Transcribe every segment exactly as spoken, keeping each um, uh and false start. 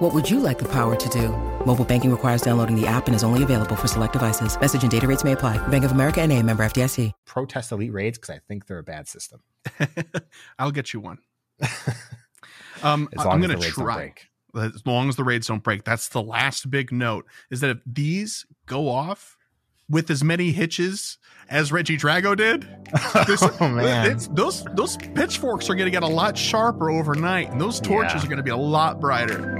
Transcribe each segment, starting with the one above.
What would you like the power to do? Mobile banking requires downloading the app and is only available for select devices. Message and data rates may apply. Bank of America N A, member F D I C. Protest elite raids because I think they're a bad system. I'll get you one. um, I'm going to try. As long as the raids don't break. That's the last big note, is that if these go off with as many hitches as Regidrago did, oh, man. It's, those, those pitchforks are going to get a lot sharper overnight, and those torches yeah. are going to be a lot brighter.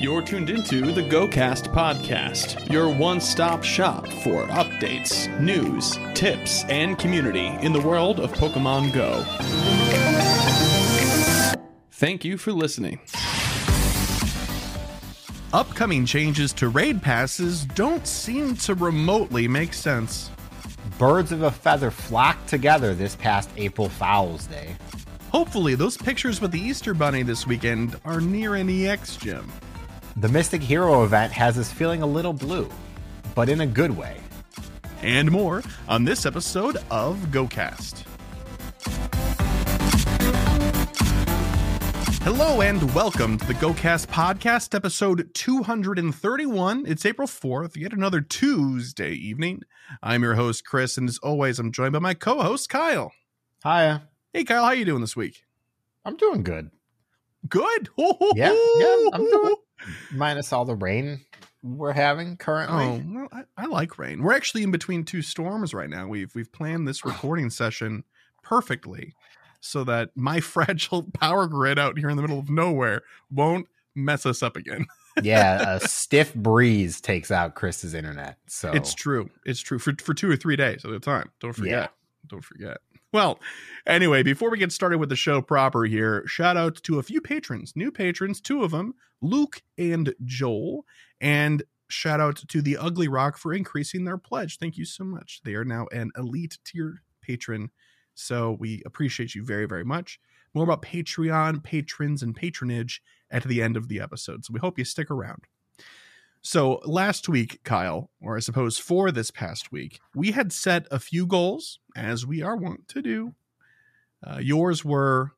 You're tuned into the GoCast podcast, your one-stop shop for updates, news, tips, and community in the world of Pokemon Go. Thank you for listening. Upcoming changes to raid passes don't seem to remotely make sense. Birds of a feather flocked together this past April Fowl's Day. Hopefully, those pictures with the Easter Bunny this weekend are near an E X gym. The Mystic Hero event has us feeling a little blue, but in a good way. And more on this episode of GoCast. Hello and welcome to the GoCast podcast, episode two hundred thirty-one. It's April fourth, yet another Tuesday evening. I'm your host, Chris, and as always, I'm joined by my co-host, Kyle. Hiya. Hey, Kyle, how you doing this week? I'm doing good. Good? Yeah, yeah, I'm doing minus all the rain we're having currently. Oh, well, I, I like rain. We're actually in between two storms right now. We've we've planned this recording session perfectly so that my fragile power grid out here in the middle of nowhere won't mess us up again. Yeah, a stiff breeze takes out Chris's internet. So it's true. It's true for for two or three days at a time. Don't forget. Yeah. Don't forget. Well, anyway, before we get started with the show proper here, shout out to a few patrons, new patrons, two of them, Luke and Joel, and shout out to the Ugly Rock for increasing their pledge. Thank you so much. They are now an elite tier patron, so we appreciate you very, very much. More about Patreon, patrons, and patronage at the end of the episode, so we hope you stick around. So last week, Kyle, or I suppose for this past week, we had set a few goals, as we are wont to do. Uh, yours were,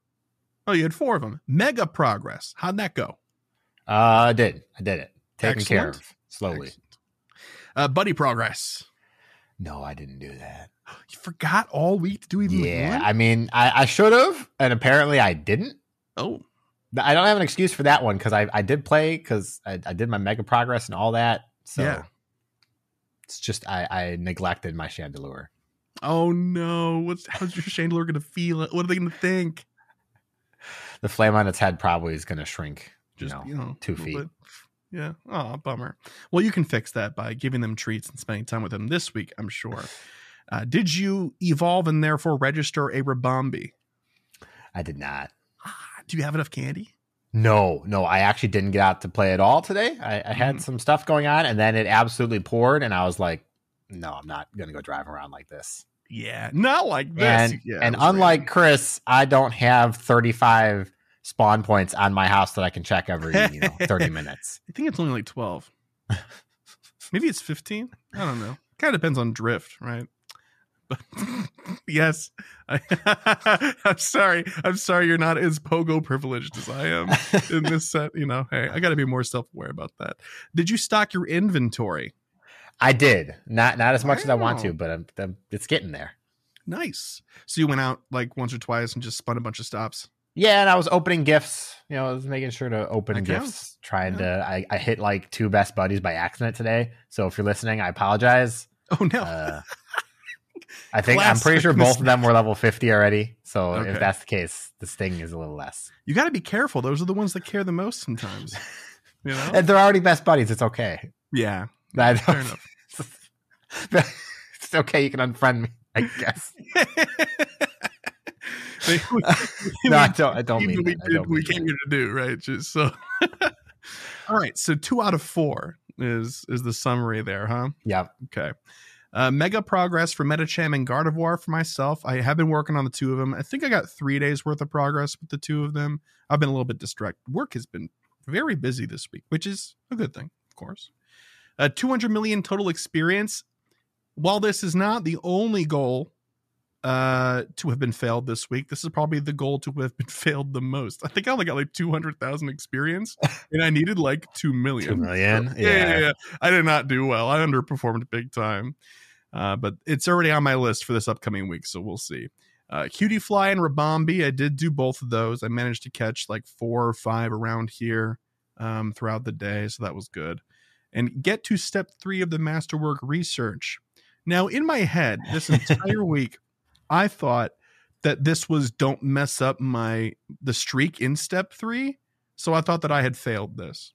oh, you had four of them. Mega progress. How'd that go? Uh, I did. I did it. Taken Excellent. care of. Slowly. Uh, buddy progress. No, I didn't do that. You forgot all week to do even Yeah, like I mean, I, I should have, and apparently I didn't. Oh. I don't have an excuse for that one because I, I did play because I, I did my mega progress and all that. So yeah. It's just I, I neglected my Chandelure. Oh, no. What's How's your Chandelure going to feel? It? What are they going to think? The flame on its head probably is going to shrink just you know, you know, two feet. Bit. Yeah. Oh, bummer. Well, you can fix that by giving them treats and spending time with them this week, I'm sure. uh, did you evolve and therefore register a Ribombee? I did not. Do you have enough candy? No, no, I actually didn't get out to play at all today. I, I mm. had some stuff going on, and then it absolutely poured, and I was like, no, I'm not going to go driving around like this. Yeah, not like this. And, yeah, and unlike crazy. Chris, I don't have thirty-five spawn points on my house that I can check every you know, thirty minutes. I think it's only like twelve. Maybe it's fifteen. I don't know. Kind of depends on drift, right? Yes, I, I'm sorry. I'm sorry you're not as pogo privileged as I am in this set. You know, hey, I got to be more self-aware about that. Did you stock your inventory? I did. Not not as much wow. as I want to, but I'm, I'm, it's getting there. Nice. So you went out like once or twice and just spun a bunch of stops. Yeah, and I was opening gifts. You know, I was making sure to open I gifts. Guess. Trying yeah. to, I, I hit like two best buddies by accident today. So if you're listening, I apologize. Oh no. Uh, I think Classic I'm pretty sure both of them were level fifty already. So okay. if that's the case, the sting is a little less. You got to be careful. Those are the ones that care the most sometimes. You know, and they're already best buddies. It's okay. Yeah, I fair enough. It's okay. You can unfriend me, I guess. No, I don't. I don't mean. We, that. I don't we mean came that. here to do right. Just so. All right. So two out of four. is is the summary there, huh? Yeah. Okay. Uh, mega progress for Medicham and Gardevoir for myself. I have been working on the two of them. I think I got three days worth of progress with the two of them. I've been a little bit distracted. Work has been very busy this week, which is a good thing, of course. Uh, two hundred million total experience. While this is not the only goal uh, to have been failed this week, this is probably the goal to have been failed the most. I think I only got like two hundred thousand experience, and I needed like two million. two million? So, yeah. Yeah, yeah, yeah. I did not do well. I underperformed big time. Uh, but it's already on my list for this upcoming week, so we'll see. Uh, Cutiefly and Ribombee, I did do both of those. I managed to catch like four or five around here um, throughout the day, so that was good. And get to step three of the masterwork research. Now, in my head, this entire week, I thought that this was don't mess up my the streak in step three. So I thought that I had failed this.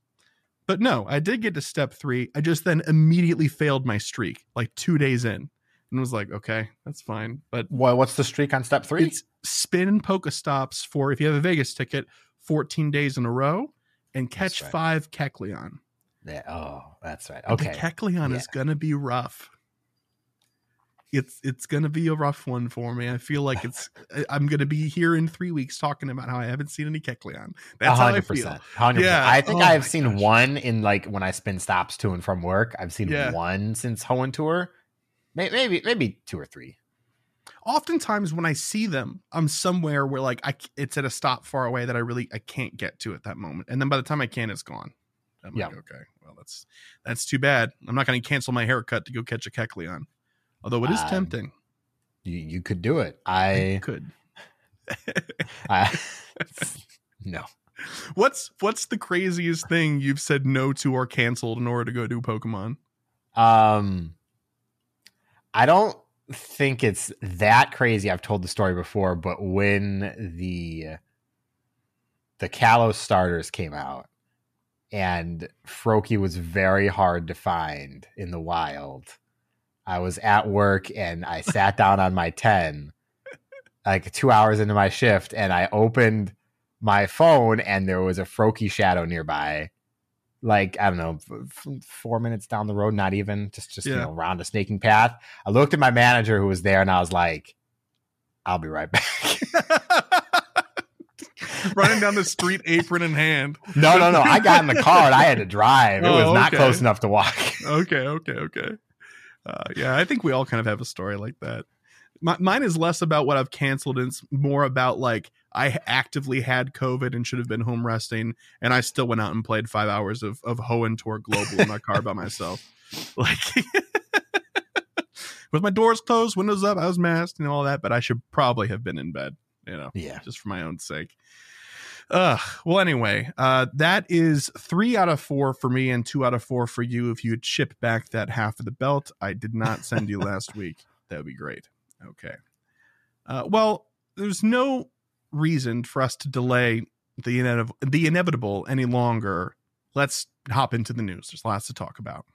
But no, I did get to step three. I just then immediately failed my streak like two days in and was like, okay, that's fine. But well, what's the streak on step three? It's spin Pokestops for, if you have a Vegas ticket, fourteen days in a row and catch right. five Kecleon. Yeah, oh, that's right. Okay. The Kecleon yeah. is going to be rough. It's it's going to be a rough one for me. I feel like it's I'm going to be here in three weeks talking about how I haven't seen any Kecleon. That's one hundred percent, how I feel. one hundred percent. Yeah. I think oh I've seen gosh. one in like when I spin stops to and from work. I've seen yeah. one since Hoenn Tour. Maybe maybe two or three. Oftentimes when I see them, I'm somewhere where like I it's at a stop far away that I really I can't get to at that moment. And then by the time I can, it's gone. I'm yeah. like, okay, well, that's that's too bad. I'm not going to cancel my haircut to go catch a Kecleon. Although it is um, tempting. You, you could do it. I, I could. I, no. What's what's the craziest thing you've said no to or canceled in order to go do Pokemon? Um, I don't think it's that crazy. I've told the story before, but when the the Kalos starters came out and Froakie was very hard to find in the wild, I was at work and I sat down on my ten, like two hours into my shift, and I opened my phone and there was a Froakie shadow nearby. Like, I don't know, f- four minutes down the road, not even, just, just yeah. you know, around a snaking path. I looked at my manager who was there and I was like, I'll be right back. Running down the street, apron in hand. No, no, no. I got in the car and I had to drive. It was oh, okay. not close enough to walk. Okay, okay, okay. Uh, yeah, I think we all kind of have a story like that. My, mine is less about what I've canceled and it's more about like I actively had COVID and should have been home resting, and I still went out and played five hours of, of Hoenn Tour Global in my car by myself. Like with my doors closed, windows up, I was masked and all that, but I should probably have been in bed, you know, yeah. just for my own sake. Uh, well, anyway, uh, that is three out of four for me and two out of four for you. If you would chip back that half of the belt I did not send you last week, that would be great. Okay. Uh, well, there's no reason for us to delay the, inev- the inevitable any longer. Let's hop into the news. There's lots to talk about.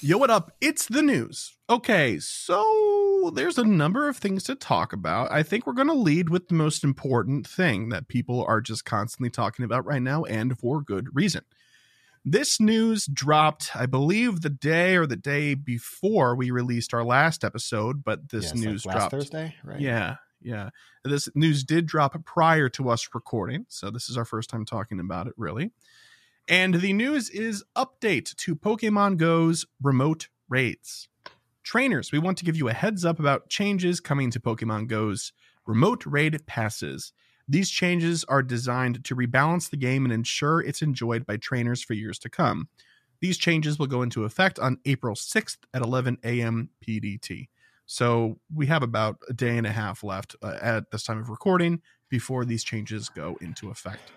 Yo, what up? It's the news. Okay, so there's a number of things to talk about. I think we're going to lead with the most important thing that people are just constantly talking about right now, and for good reason. This news dropped, I believe, the day or the day before we released our last episode, but this yes, news like last dropped Thursday, right? Yeah, yeah. This news did drop prior to us recording, so this is our first time talking about it, really. And the news is update to Pokemon GO's remote raids. Trainers, we want to give you a heads up about changes coming to Pokemon GO's remote raid passes. These changes are designed to rebalance the game and ensure it's enjoyed by trainers for years to come. These changes will go into effect on April sixth at eleven a.m. P D T. So we have about a day and a half left uh, at this time of recording before these changes go into effect.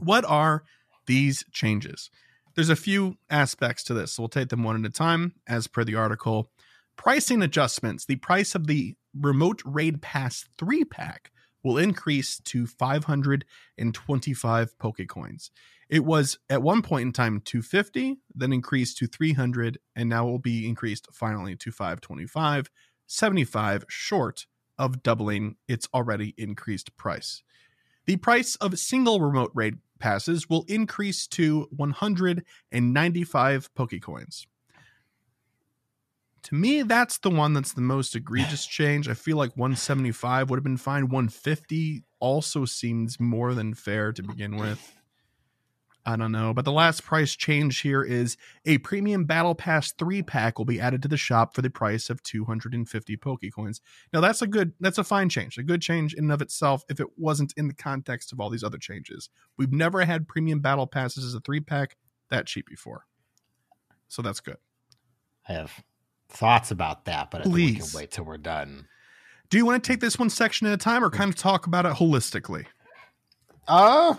What are these changes? There's a few aspects to this, so we'll take them one at a time as per the article. Pricing adjustments. The price of the Remote Raid Pass three-pack will increase to five hundred twenty-five Pokecoins. It was at one point in time two hundred fifty, then increased to three hundred, and now will be increased finally to five twenty-five, seventy-five short of doubling its already increased price. The price of single Remote Raid passes will increase to one hundred ninety-five Pokecoins. To me, that's the one that's the most egregious change. I feel like one seventy-five would have been fine. one fifty also seems more than fair to begin with. I don't know. But the last price change here is a premium battle pass three pack will be added to the shop for the price of two hundred fifty Pokecoins. Now that's a good, that's a fine change, a good change in and of itself. If it wasn't in the context of all these other changes, we've never had premium battle passes as a three pack that cheap before. So that's good. I have thoughts about that, but I think we can wait till we're done. Do you want to take this one section at a time or kind of talk about it holistically? Uh,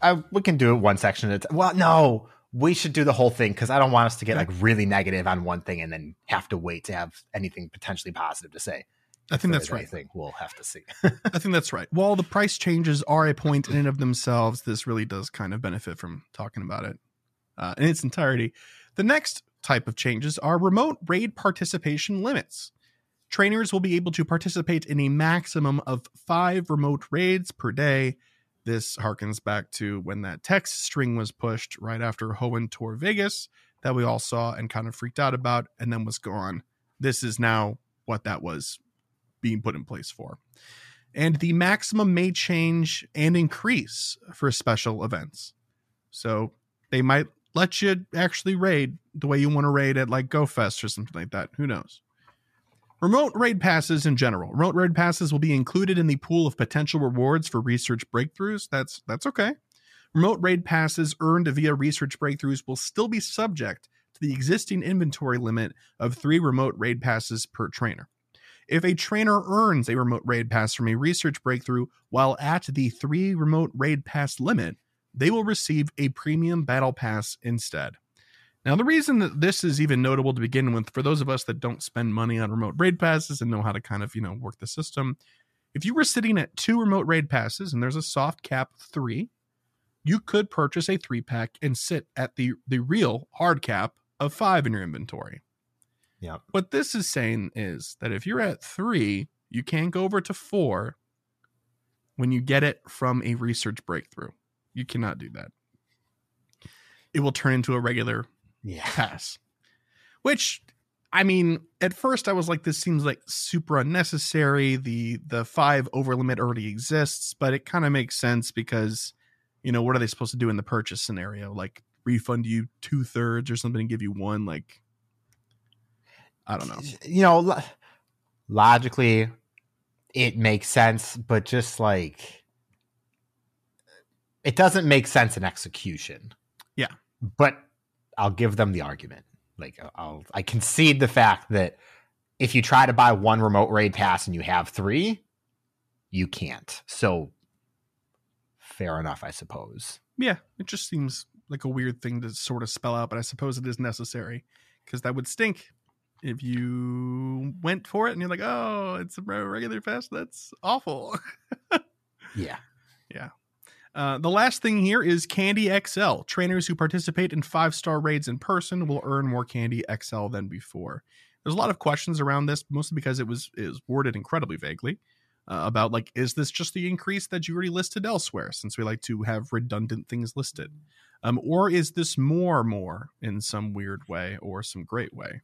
I, we can do it one section at a time. Well, no, we should do the whole thing because I don't want us to get like really negative on one thing and then have to wait to have anything potentially positive to say. I think that's right. I think we'll have to see. I think that's right. While the price changes are a point in and of themselves, this really does kind of benefit from talking about it uh, in its entirety. The next type of changes are remote raid participation limits. Trainers will be able to participate in a maximum of five remote raids per day. This harkens back to when that text string was pushed right after Hoenn tore Vegas that we all saw and kind of freaked out about and then was gone. This is now what that was being put in place for. And the maximum may change and increase for special events. So they might let you actually raid the way you want to raid at like GoFest or something like that. Who knows? Remote raid passes in general. Remote raid passes will be included in the pool of potential rewards for research breakthroughs. That's that's okay. Remote raid passes earned via research breakthroughs will still be subject to the existing inventory limit of three remote raid passes per trainer. If a trainer earns a remote raid pass from a research breakthrough while at the three remote raid pass limit, they will receive a premium battle pass instead. Now, the reason that this is even notable to begin with, for those of us that don't spend money on remote raid passes and know how to kind of, you know, work the system, if you were sitting at two remote raid passes and there's a soft cap of three, you could purchase a three pack and sit at the, the real hard cap of five in your inventory. Yeah. What this is saying is that if you're at three, you can't go over to four when you get it from a research breakthrough. You cannot do that. It will turn into a regular yeah. pass, which, I mean, at first I was like, this seems like super unnecessary. The, the five over limit already exists, but it kind of makes sense because, you know, what are they supposed to do in the purchase scenario? Like refund you two thirds or something and give you one, like, I don't know. You know, lo- logically it makes sense, but just like, it doesn't make sense in execution. Yeah. But I'll give them the argument. Like I'll, I concede the fact that if you try to buy one remote raid pass and you have three, you can't. So fair enough, I suppose. Yeah. It just seems like a weird thing to sort of spell out, but I suppose it is necessary because that would stink if you went for it and you're like, oh, it's a regular pass. That's awful. yeah. Yeah. Uh, the last thing here is Candy X L. Trainers who participate in five-star raids in person will earn more Candy X L than before. There's a lot of questions around this, mostly because it was, it was worded incredibly vaguely uh, about, like, is this just the increase that you already listed elsewhere, since we like to have redundant things listed? Um, or is this more more in some weird way or some great way?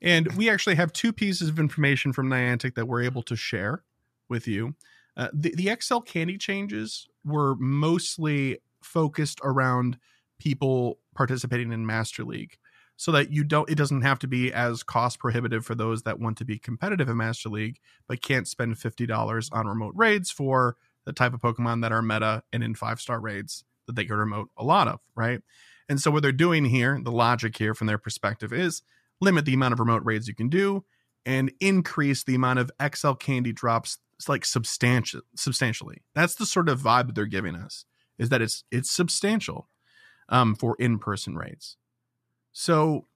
And we actually have two pieces of information from Niantic that we're able to share with you. Uh, the, the X L candy changes were mostly focused around people participating in Master League so that you don't, it doesn't have to be as cost prohibitive for those that want to be competitive in Master League, but can't spend fifty dollars on remote raids for the type of Pokemon that are meta and in five-star raids that they could remote a lot of. Right. And so what they're doing here, the logic here from their perspective is limit the amount of remote raids you can do and increase the amount of X L candy drops It's like substantial, substantially. That's the sort of vibe that they're giving us, is that it's it's substantial um, for in-person raids. So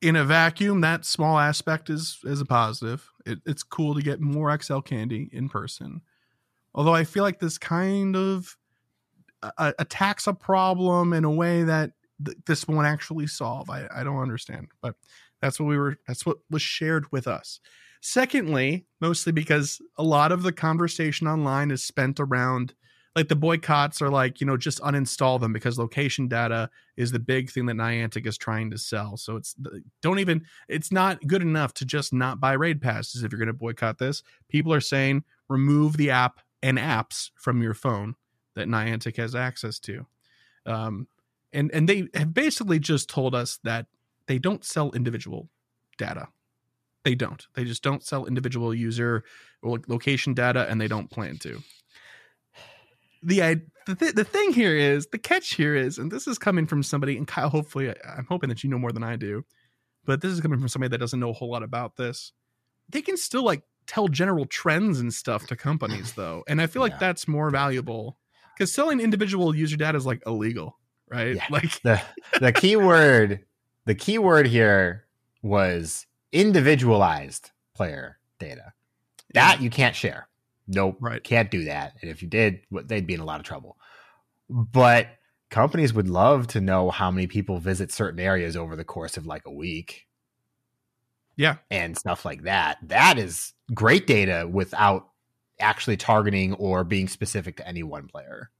in a vacuum, that small aspect is is a positive. It, it's cool to get more X L candy in person. Although I feel like this kind of uh, attacks a problem in a way that th- this won't actually solve. I, I don't understand, but that's what we were. That's what was shared with us. Secondly, mostly because a lot of the conversation online is spent around like the boycotts are like, you know, just uninstall them, because location data is the big thing that Niantic is trying to sell. So it's don't even it's not good enough to just not buy raid passes. If you're going to boycott this, people are saying remove the app and apps from your phone that Niantic has access to. Um, and, and they have basically just told us that they don't sell individual data. They don't. They just don't sell individual user or location data, and they don't plan to. The the, th- the thing here is, the catch here is, and this is coming from somebody, and Kyle, hopefully, I, I'm hoping that you know more than I do, but this is coming from somebody that doesn't know a whole lot about this. They can still, like, tell general trends and stuff to companies, though, and I feel yeah. like that's more valuable, because selling individual user data is, like, illegal, right? Yeah. Like the, the key word, the key word here was... individualized player data that yeah. you can't share. Nope. Right. Can't do that. And if you did, they'd be in a lot of trouble. But companies would love to know how many people visit certain areas over the course of like a week. Yeah. And stuff like that. That is great data without actually targeting or being specific to any one player.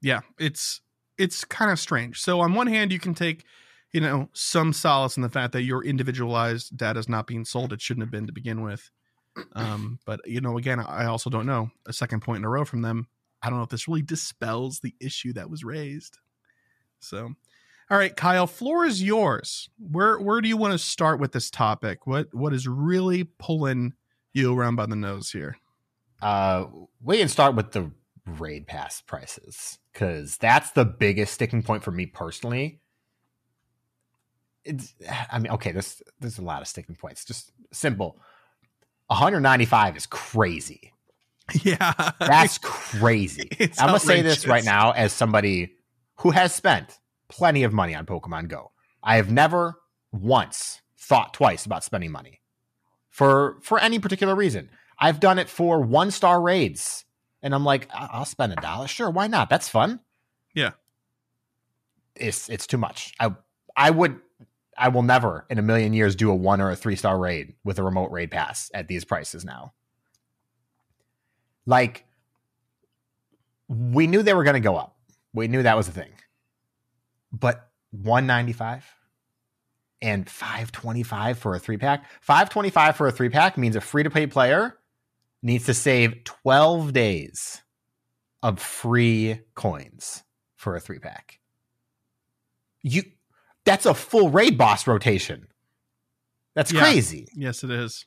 Yeah. It's, it's kind of strange. So on one hand, you can take, you know, some solace in the fact that your individualized data is not being sold. It shouldn't have been to begin with. Um, but, you know, again, I also don't know. A second point in a row from them. I don't know if this really dispels the issue that was raised. So, all right, Kyle, floor is yours. Where where do you want to start with this topic? What what is really pulling you around by the nose here? Uh, we can start with the raid pass prices, because that's the biggest sticking point for me personally. It's, I mean, okay, there's, there's a lot of sticking points. Just simple. one ninety-five is crazy. Yeah. That's crazy. It's I'm going to say this right now as somebody who has spent plenty of money on Pokemon Go. I have never once thought twice about spending money for, for any particular reason. I've done it for one-star raids, and I'm like, I- I'll spend a dollar. Sure, why not? That's fun. Yeah. It's it's too much. I I would... I will never in a million years do a one or a three star raid with a remote raid pass at these prices now. Like, we knew they were going to go up. We knew that was a thing. But one ninety-five and five twenty-five for a three pack, five twenty-five for a three pack means a free to play player needs to save twelve days of free coins for a three pack. You That's a full raid boss rotation. That's yeah. crazy. Yes, it is.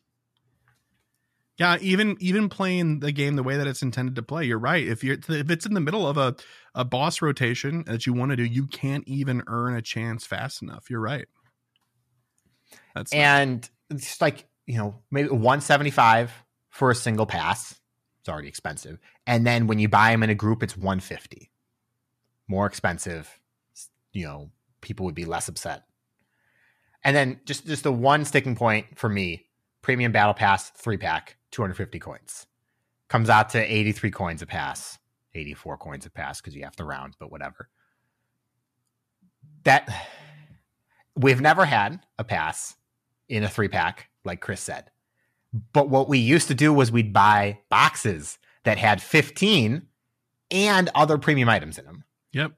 Yeah, even even playing the game the way that it's intended to play, you're right. If you're if it's in the middle of a, a boss rotation that you want to do, you can't even earn a chance fast enough. You're right. That's and nice. It's like, you know, maybe one seventy-five for a single pass. It's already expensive. And then when you buy them in a group, it's one fifty. More expensive, you know. People would be less upset. And then just, just the one sticking point for me, premium battle pass, three pack, two hundred fifty coins. Comes out to eighty-three coins a pass, eighty-four coins a pass, because you have to round, but whatever. That we've never had a pass in a three pack, like Chris said. But what we used to do was we'd buy boxes that had fifteen and other premium items in them. Yep.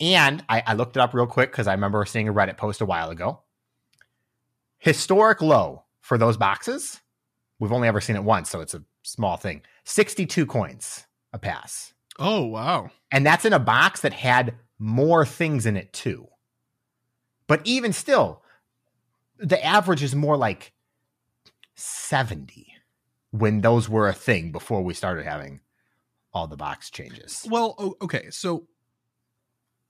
And I, I looked it up real quick because I remember seeing a Reddit post a while ago. Historic low for those boxes. We've only ever seen it once, so it's a small thing. sixty-two coins a pass. Oh, wow. And that's in a box that had more things in it, too. But even still, the average is more like seventy when those were a thing before we started having all the box changes. Well, okay, so...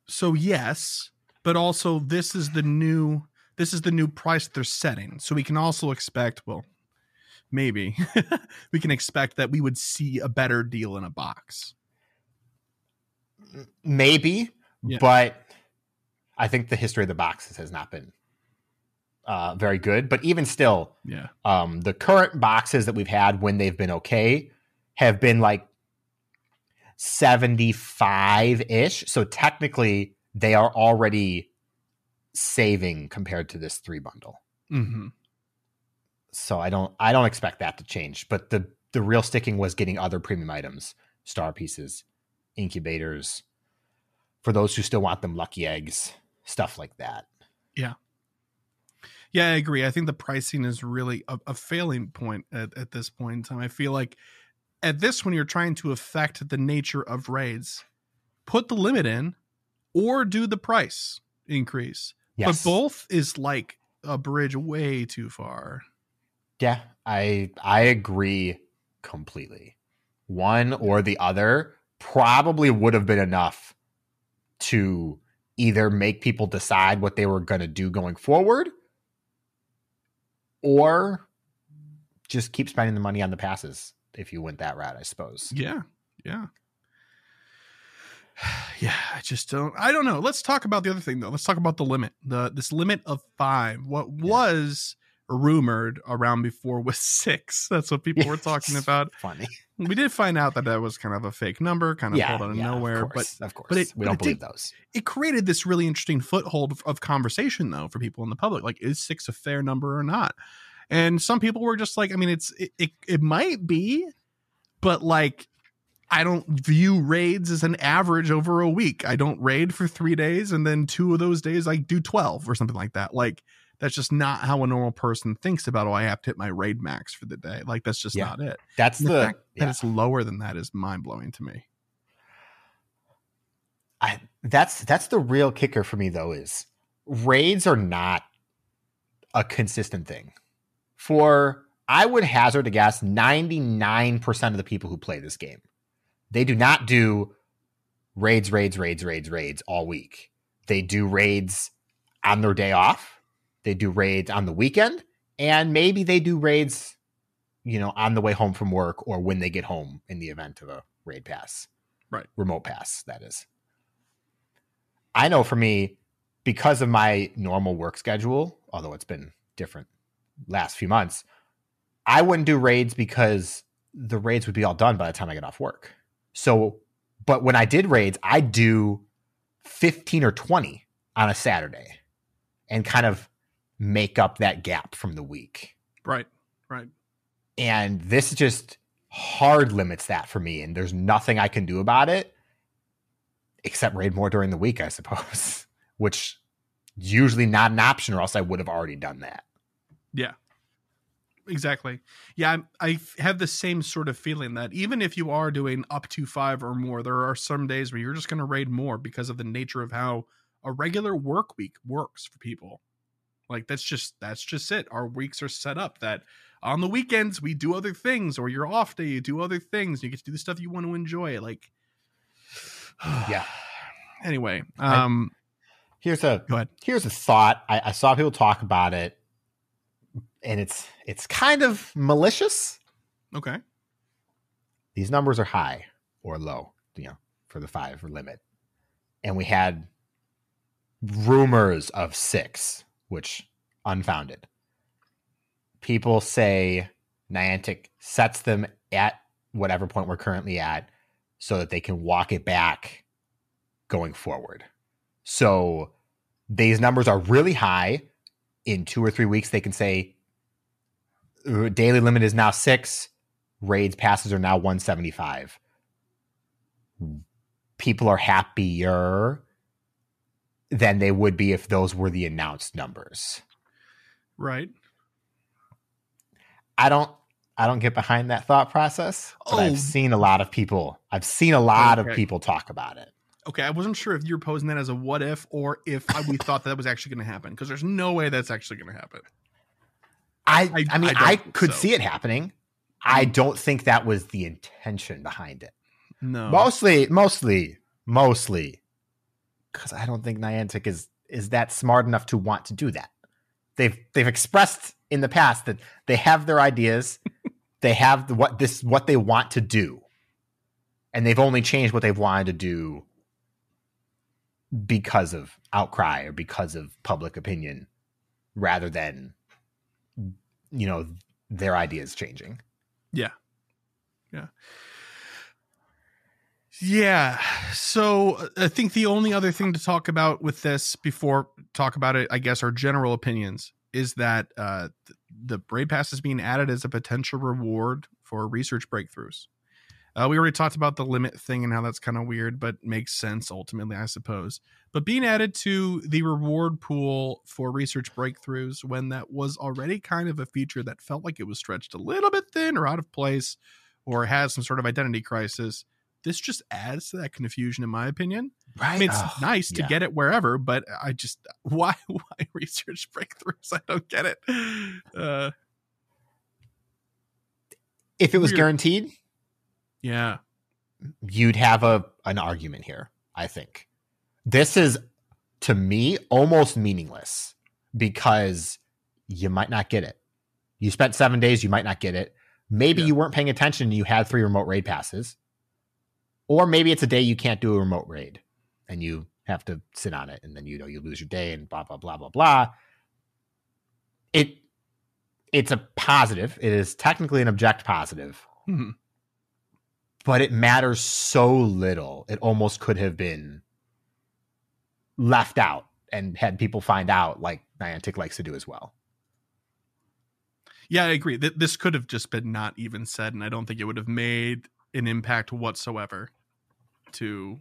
So yes, but also this is the new this is the new price they're setting. So we can also expect, well, maybe we can expect that we would see a better deal in a box. Maybe, yeah. But I think the history of the boxes has not been uh, very good. But even still, yeah, um, the current boxes that we've had when they've been okay have been like seventy-five ish. So technically they are already saving compared to this three bundle. Mm-hmm. So I don't, I don't expect that to change, but the, the real sticking was getting other premium items star pieces, incubators, for those who still want them, lucky eggs, stuff like that. Yeah. Yeah, I agree. I think the pricing is really a, a failing point at, at this point in time. I feel like at this, when you're trying to affect the nature of raids, put the limit in or do the price increase. Yes. But both is like a bridge way too far. Yeah, I I agree completely. One or the other probably would have been enough to either make people decide what they were going to do going forward or just keep spending the money on the passes if you went that route, I suppose. Yeah, yeah. Yeah, I just don't, I don't know. Let's talk about the other thing though. Let's talk about the limit, the, this limit of five, what yeah. was rumored around before was six. That's what people were talking about. Funny. We did find out that that was kind of a fake number, kind of yeah, pulled out of yeah, nowhere, of course, but of course, but it, we but don't believe did, those. It created this really interesting foothold of, of conversation though, for people in the public, like is six a fair number or not? And some people were just like, I mean, it's, it, it, it might be, but like, I don't view raids as an average over a week. I don't raid for three days. And then two of those days, I do twelve or something like that. Like, that's just not how a normal person thinks about, oh, I have to hit my raid max for the day. Like, that's just yeah. not it. That's the, the fact yeah. that it's lower than that is mind blowing to me. I, that's, that's the real kicker for me though, is raids are not a consistent thing for, I would hazard a guess, ninety-nine percent of the people who play this game. They do not do raids, raids, raids, raids, raids all week. They do raids on their day off. They do raids on the weekend. And maybe they do raids, you know, on the way home from work or when they get home in the event of a raid pass. Right. Remote pass, that is. I know for me, because of my normal work schedule, although it's been different last few months, I wouldn't do raids because the raids would be all done by the time I get off work. So, but when I did raids, I do fifteen or twenty on a Saturday and kind of make up that gap from the week. Right, right. And this just hard limits that for me. And there's nothing I can do about it except raid more during the week, I suppose, which usually not an option or else I would have already done that. Yeah. Exactly. Yeah, I, I have the same sort of feeling that even if you are doing up to five or more, there are some days where you're just going to raid more because of the nature of how a regular work week works for people. Like, that's just that's just it. Our weeks are set up that on the weekends we do other things, or your off day, you do other things. You get to do the stuff you want to enjoy. Like, yeah. Anyway, um, I, here's a go ahead. Here's a thought. I, I saw people talk about it. And it's it's kind of malicious. Okay. These numbers are high or low, you know, for the five or limit. And we had rumors of six, which unfounded. People say Niantic sets them at whatever point we're currently at so that they can walk it back going forward. So these numbers are really high. In two or three weeks, they can say daily limit is now six. Raids passes are now one seventy-five. People are happier than they would be if those were the announced numbers. Right. I don't I don't get behind that thought process, but oh. I've seen a lot of people. I've seen a lot okay. of people talk about it. Okay, I wasn't sure if you were posing that as a what if or if we thought that was actually going to happen, because there's no way that's actually going to happen. I I, I mean, I, I could so. see it happening. I don't think that was the intention behind it. No. Mostly, mostly, mostly, because I don't think Niantic is is that smart enough to want to do that. They've they've expressed in the past that they have their ideas. They have the, what this what they want to do. And they've only changed what they've wanted to do because of outcry or because of public opinion rather than, you know, their ideas changing. Yeah. Yeah. Yeah. So I think the only other thing to talk about with this before talk about it, I guess, our general opinions is that uh, the Raid Pass is being added as a potential reward for research breakthroughs. Uh, we already talked about the limit thing and how that's kind of weird, but makes sense ultimately, I suppose. But being added to the reward pool for research breakthroughs when that was already kind of a feature that felt like it was stretched a little bit thin or out of place or has some sort of identity crisis, this just adds to that confusion, in my opinion. Right. I mean, it's oh, nice to yeah. get it wherever, but I just, why, why research breakthroughs? I don't get it. Uh, if it was weird. Guaranteed. Yeah, you'd have a an argument here. I think this is, to me, almost meaningless because you might not get it. You spent seven days, you might not get it. Maybe yeah. you weren't paying attention and you had three remote raid passes, or maybe it's a day you can't do a remote raid and you have to sit on it, and then you know you lose your day and blah blah blah blah blah. It it's a positive. It is technically an object positive. Mm-hmm. But it matters so little. It almost could have been left out and had people find out, like Niantic likes to do as well. Yeah, I agree. This could have just been not even said, and I don't think it would have made an impact whatsoever to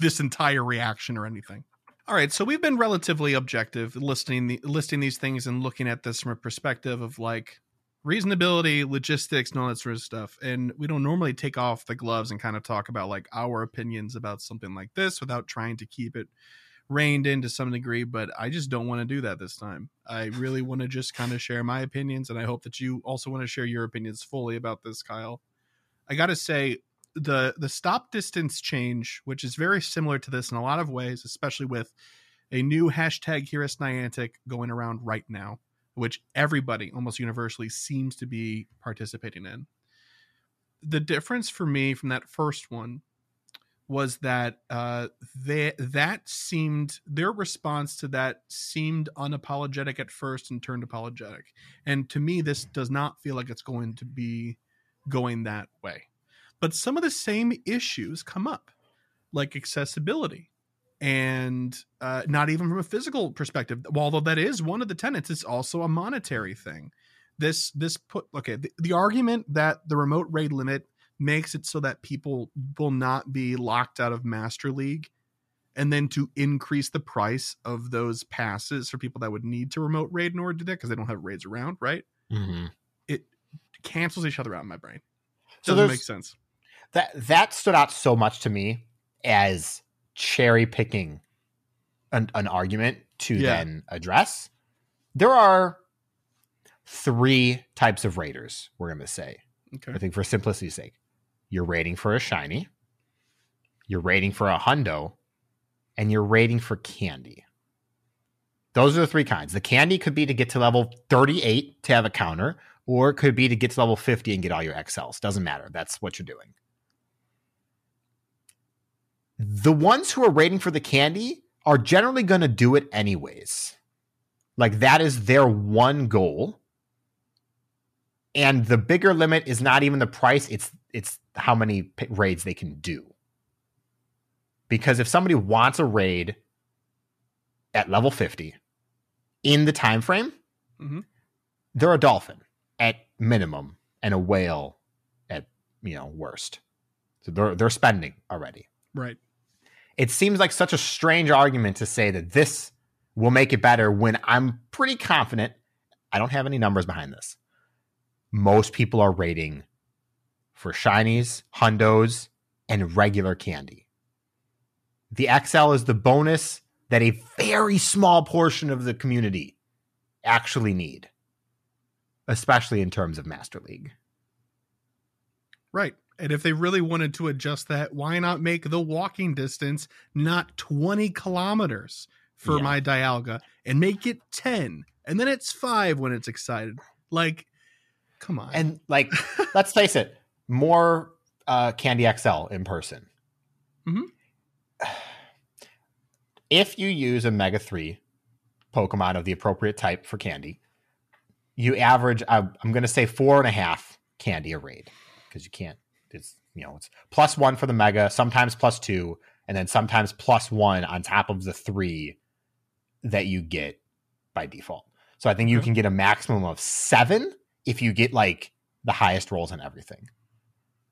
this entire reaction or anything. All right, so we've been relatively objective listing the, listing these things and looking at this from a perspective of like, reasonability, logistics, and all that sort of stuff. And we don't normally take off the gloves and kind of talk about like our opinions about something like this without trying to keep it reined in to some degree. But I just don't want to do that this time. I really want to just kind of share my opinions. And I hope that you also want to share your opinions fully about this, Kyle. I got to say the, the stop distance change, which is very similar to this in a lot of ways, especially with a new hashtag Here is Niantic going around right now, which everybody almost universally seems to be participating in. The difference for me from that first one was that uh, they, that seemed, their response to that seemed unapologetic at first and turned apologetic. And to me, this does not feel like it's going to be going that way. But some of the same issues come up, like accessibility. And uh, not even from a physical perspective, although that is one of the tenets, it's also a monetary thing. This this put okay. The, the argument that the remote raid limit makes it so that people will not be locked out of Master League, and then to increase the price of those passes for people that would need to remote raid in order to do that because they don't have raids around, right? Mm-hmm. It cancels each other out in my brain. So doesn't make sense. That that stood out so much to me as cherry picking an, an argument to yeah. then address. There are three types of raiders, we're going to say. Okay. I think for simplicity's sake, you're raiding for a shiny, you're raiding for a hundo, and you're raiding for candy. Those are the three kinds. The candy could be to get to level thirty-eight to have a counter, or it could be to get to level fifty and get all your X Ls. Doesn't matter. That's what you're doing. The ones who are raiding for the candy are generally going to do it anyways. Like, that is their one goal. And the bigger limit is not even the price. It's it's how many p- raids they can do. Because if somebody wants a raid at level fifty in the time frame, mm-hmm. they're a dolphin at minimum and a whale at, you know, worst. So they're they're spending already. Right. It seems like such a strange argument to say that this will make it better when I'm pretty confident. I don't have any numbers behind this. Most people are rating for shinies, hundos, and regular candy. The X L is the bonus that a very small portion of the community actually need, especially in terms of Master League. Right. And if they really wanted to adjust that, why not make the walking distance not twenty kilometers for yeah. my Dialga and make it ten? And then it's five when it's excited. Like, come on. And like, let's face it, more uh, Candy X L in person. Mm-hmm. If you use a Mega three Pokemon of the appropriate type for candy, you average, I'm going to say four and a half candy a raid because you can't. It's, you know, it's plus one for the mega, sometimes plus two, and then sometimes plus one on top of the three that you get by default. So I think you mm-hmm. can get a maximum of seven if you get like the highest rolls on everything.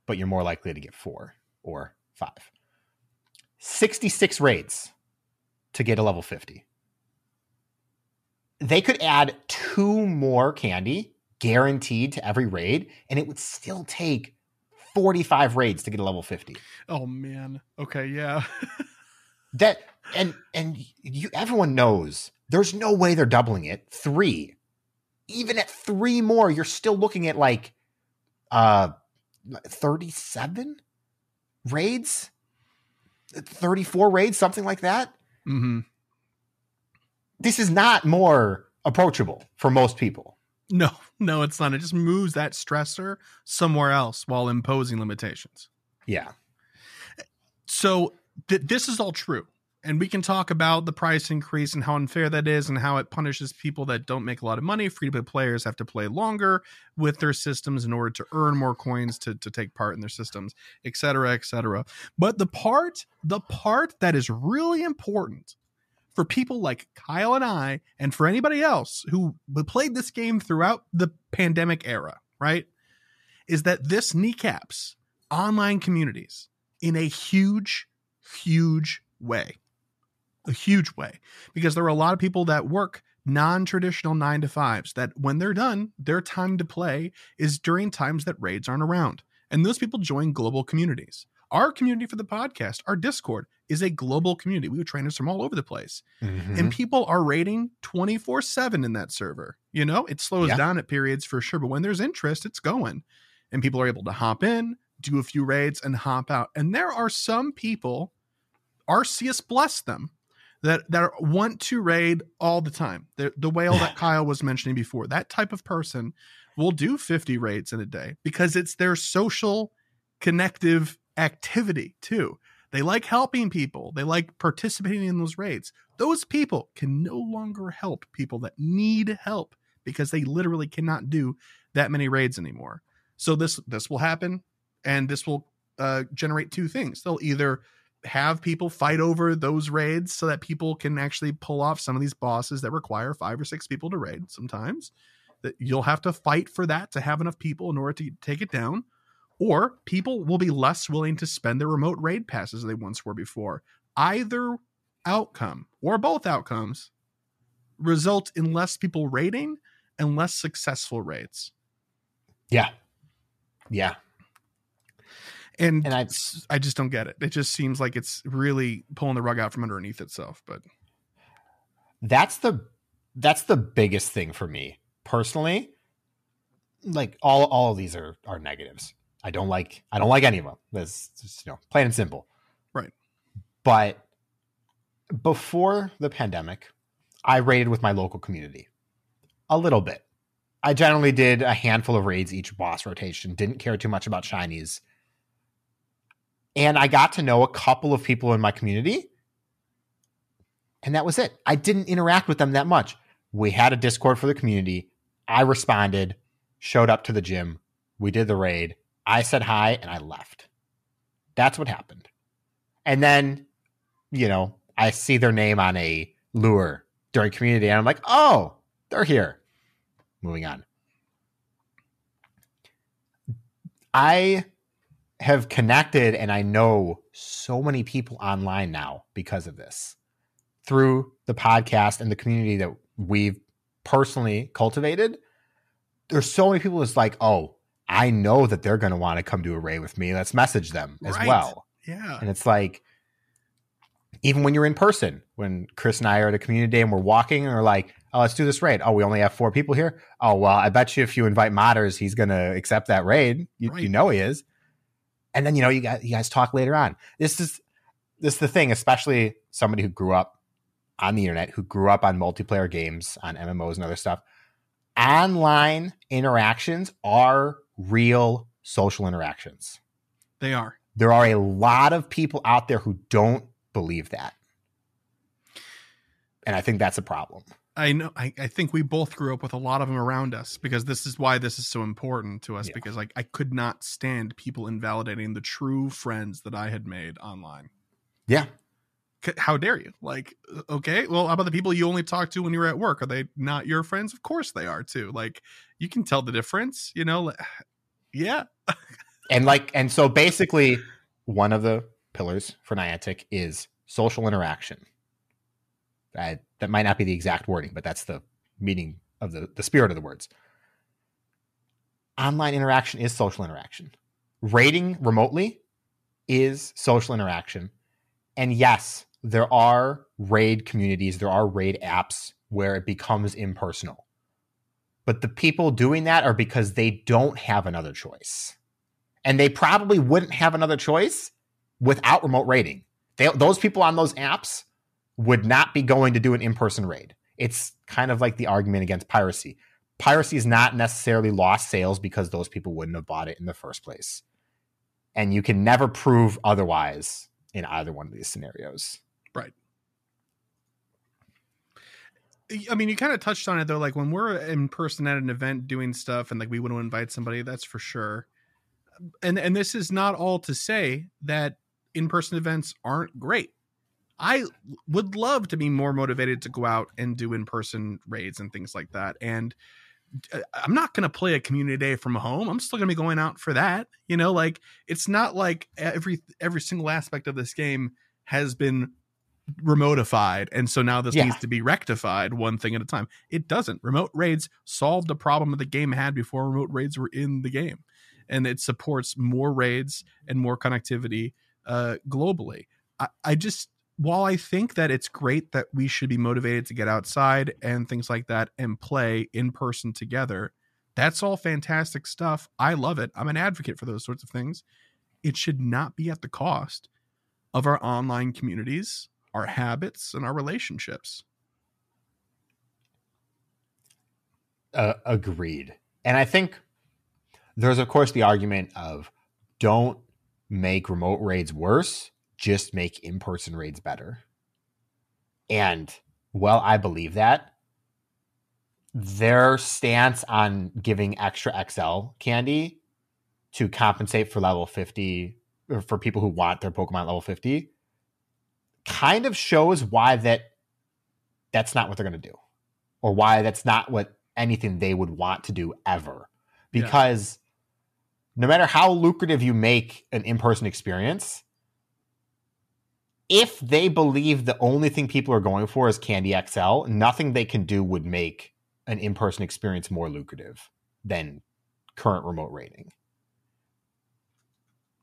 but you're more likely to get four or five. sixty-six raids to get a level fifty. They could add two more candy guaranteed to every raid, and it would still take forty-five raids to get a level fifty. Oh man. Okay. Yeah. that and and you everyone knows there's no way they're doubling it. Three. Even at three more, you're still looking at like uh thirty-seven raids, thirty-four raids, something like that. Mm-hmm. This is not more approachable for most people. No, no, it's not. It just moves that stressor somewhere else while imposing limitations. Yeah. So th- this is all true. And we can talk about the price increase and how unfair that is and how it punishes people that don't make a lot of money. Free-to-play players have to play longer with their systems in order to earn more coins to, to take part in their systems, et cetera, et cetera. But the part, the part that is really important for people like Kyle and I, and for anybody else who played this game throughout the pandemic era, right, is that this kneecaps online communities in a huge, huge way. A huge way, because there are a lot of people that work non-traditional nine to fives that when they're done, their time to play is during times that raids aren't around. And those people join global communities. Our community for the podcast, our Discord, is a global community. We have trainers from all over the place. Mm-hmm. And people are raiding twenty-four seven in that server. You know, it slows yeah. down at periods for sure. But when there's interest, it's going. And people are able to hop in, do a few raids, and hop out. And there are some people, Arceus bless them, that that want to raid all the time. The, the whale that Kyle was mentioning before, that type of person will do fifty raids in a day because it's their social connective activity too. They like helping people. They like participating in those raids. Those people can no longer help people that need help because they literally cannot do that many raids anymore. So this, this will happen, and this will uh, generate two things. They'll either have people fight over those raids so that people can actually pull off some of these bosses that require five or six people to raid sometimes, that you'll have to fight for that to have enough people in order to take it down, or people will be less willing to spend their remote raid passes as they once were before. Either outcome or both outcomes result in less people raiding and less successful raids. Yeah. Yeah. And, and I, I just don't get it. It just seems like it's really pulling the rug out from underneath itself. But that's the that's the biggest thing for me personally. Like all all of these are are negatives. I don't like I don't like any of them. That's just, you know, plain and simple. Right. But before the pandemic, I raided with my local community a little bit. I generally did a handful of raids each boss rotation. Didn't care too much about shinies. And I got to know a couple of people in my community, and that was it. I didn't interact with them that much. We had a Discord for the community. I responded, showed up to the gym. We did the raid. I said hi, and I left. That's what happened. And then, you know, I see their name on a lure during community, and I'm like, oh, they're here. Moving on. I have connected, and I know so many people online now because of this, through the podcast and the community that we've personally cultivated. There's so many people that's like, oh, I know that they're going to want to come do a raid with me. Let's message them as right. well. Yeah. And it's like, even when you're in person, when Chris and I are at a community day and we're walking and we're like, oh, let's do this raid. Oh, we only have four people here. Oh, well, I bet you if you invite modders, he's going to accept that raid. You, right. you know, he is. And then, you know, you guys, you guys talk later on. This is this is the thing, especially somebody who grew up on the internet, who grew up on multiplayer games, on M M Os and other stuff. Online interactions are real social interactions. They are. There are a lot of people out there who don't believe that. And I think that's a problem. I know. I, I think we both grew up with a lot of them around us, because this is why this is so important to us, yeah. because like I could not stand people invalidating the true friends that I had made online. Yeah. How dare you? Like, okay, well, how about the people you only talk to when you're at work? Are they not your friends? Of course they are too. Like, you can tell the difference, you know? Yeah. And like, and so basically one of the pillars for Niantic is social interaction. That, that might not be the exact wording, but that's the meaning of the, the spirit of the words. Online interaction is social interaction. Rating remotely is social interaction. And yes, there are raid communities, there are raid apps where it becomes impersonal. But the people doing that are because they don't have another choice. And they probably wouldn't have another choice without remote raiding. They, those people on those apps would not be going to do an in-person raid. It's kind of like the argument against piracy. Piracy is not necessarily lost sales because those people wouldn't have bought it in the first place. And you can never prove otherwise in either one of these scenarios. Right. I mean, you kind of touched on it, though. Like, when we're in person at an event doing stuff and, like, we want to invite somebody, that's for sure. And and this is not all to say that in-person events aren't great. I would love to be more motivated to go out and do in-person raids and things like that. And I'm not going to play a community day from home. I'm still going to be going out for that. You know, like, it's not like every every single aspect of this game has been remotified. And so now this yeah. needs to be rectified one thing at a time. It doesn't. Remote raids solved a problem that the game had before remote raids were in the game. And it supports more raids and more connectivity uh, globally. I, I just, while I think that it's great that we should be motivated to get outside and things like that and play in person together, that's all fantastic stuff. I love it. I'm an advocate for those sorts of things. It should not be at the cost of our online communities, our habits, and our relationships. Uh, agreed. And I think there's, of course, the argument of don't make remote raids worse, just make in-person raids better. And while I believe that, their stance on giving extra X L candy to compensate for level fifty, or for people who want their Pokemon level fifty, kind of shows why that that's not what they're going to do, or why that's not what anything they would want to do ever. Because... Yeah. No matter how lucrative you make an in-person experience, if they believe the only thing people are going for is Candy X L, nothing they can do would make an in-person experience more lucrative than current remote rating.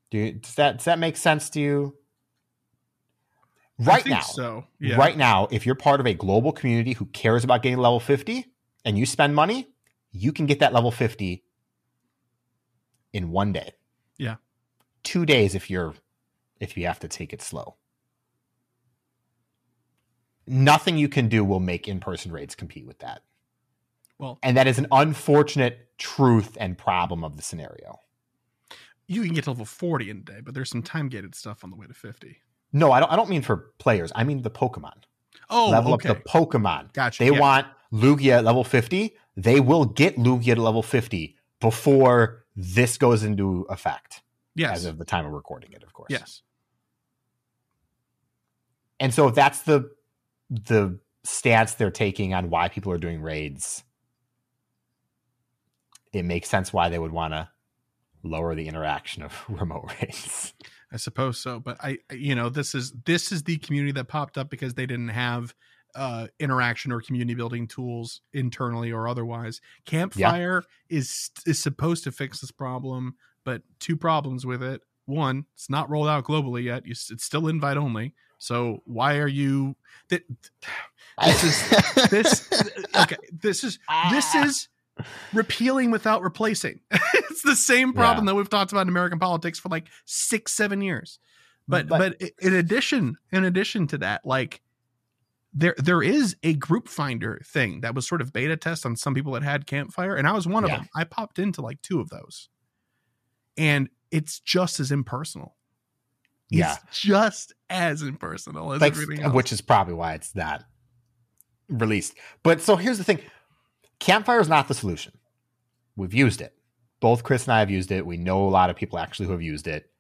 Do you, does that does that make sense to you? Right I think now, so. Yeah. Right now, if you're part of a global community who cares about getting level fifty and you spend money, you can get that level fifty in one day. Yeah. Two days if you're if you have to take it slow. Nothing you can do will make in-person raids compete with that. Well, and that is an unfortunate truth and problem of the scenario. You can get to level forty in a day, but there's some time-gated stuff on the way to fifty. No, I don't I don't mean for players. I mean the Pokemon. Oh, level okay. up the Pokemon. Gotcha. They yeah. want Lugia at level fifty. They will get Lugia to level fifty before this goes into effect, yes, as of the time of recording it, of course. Yes. And so if that's the the stance they're taking on why people are doing raids, it makes sense why they would want to lower the interaction of remote raids. I suppose so, but I, you know, this is this is the community that popped up because they didn't have uh interaction or community building tools internally or otherwise. Campfire yeah. is is supposed to fix this problem, but two problems with it. One, it's not rolled out globally yet. You, it's still invite only. So why are you th- this is this okay this is this is repealing without replacing. It's the same problem yeah. that we've talked about in American politics for like six seven years. But but, but in addition in addition to that, like, There, there is a group finder thing that was sort of beta test on some people that had Campfire, and I was one yeah. of them. I popped into like two of those, and it's just as impersonal. Yeah, it's just as impersonal as like, everything else. Which is probably why it's not released. But so here's the thing: Campfire is not the solution. We've used it. Both Chris and I have used it. We know a lot of people actually who have used it.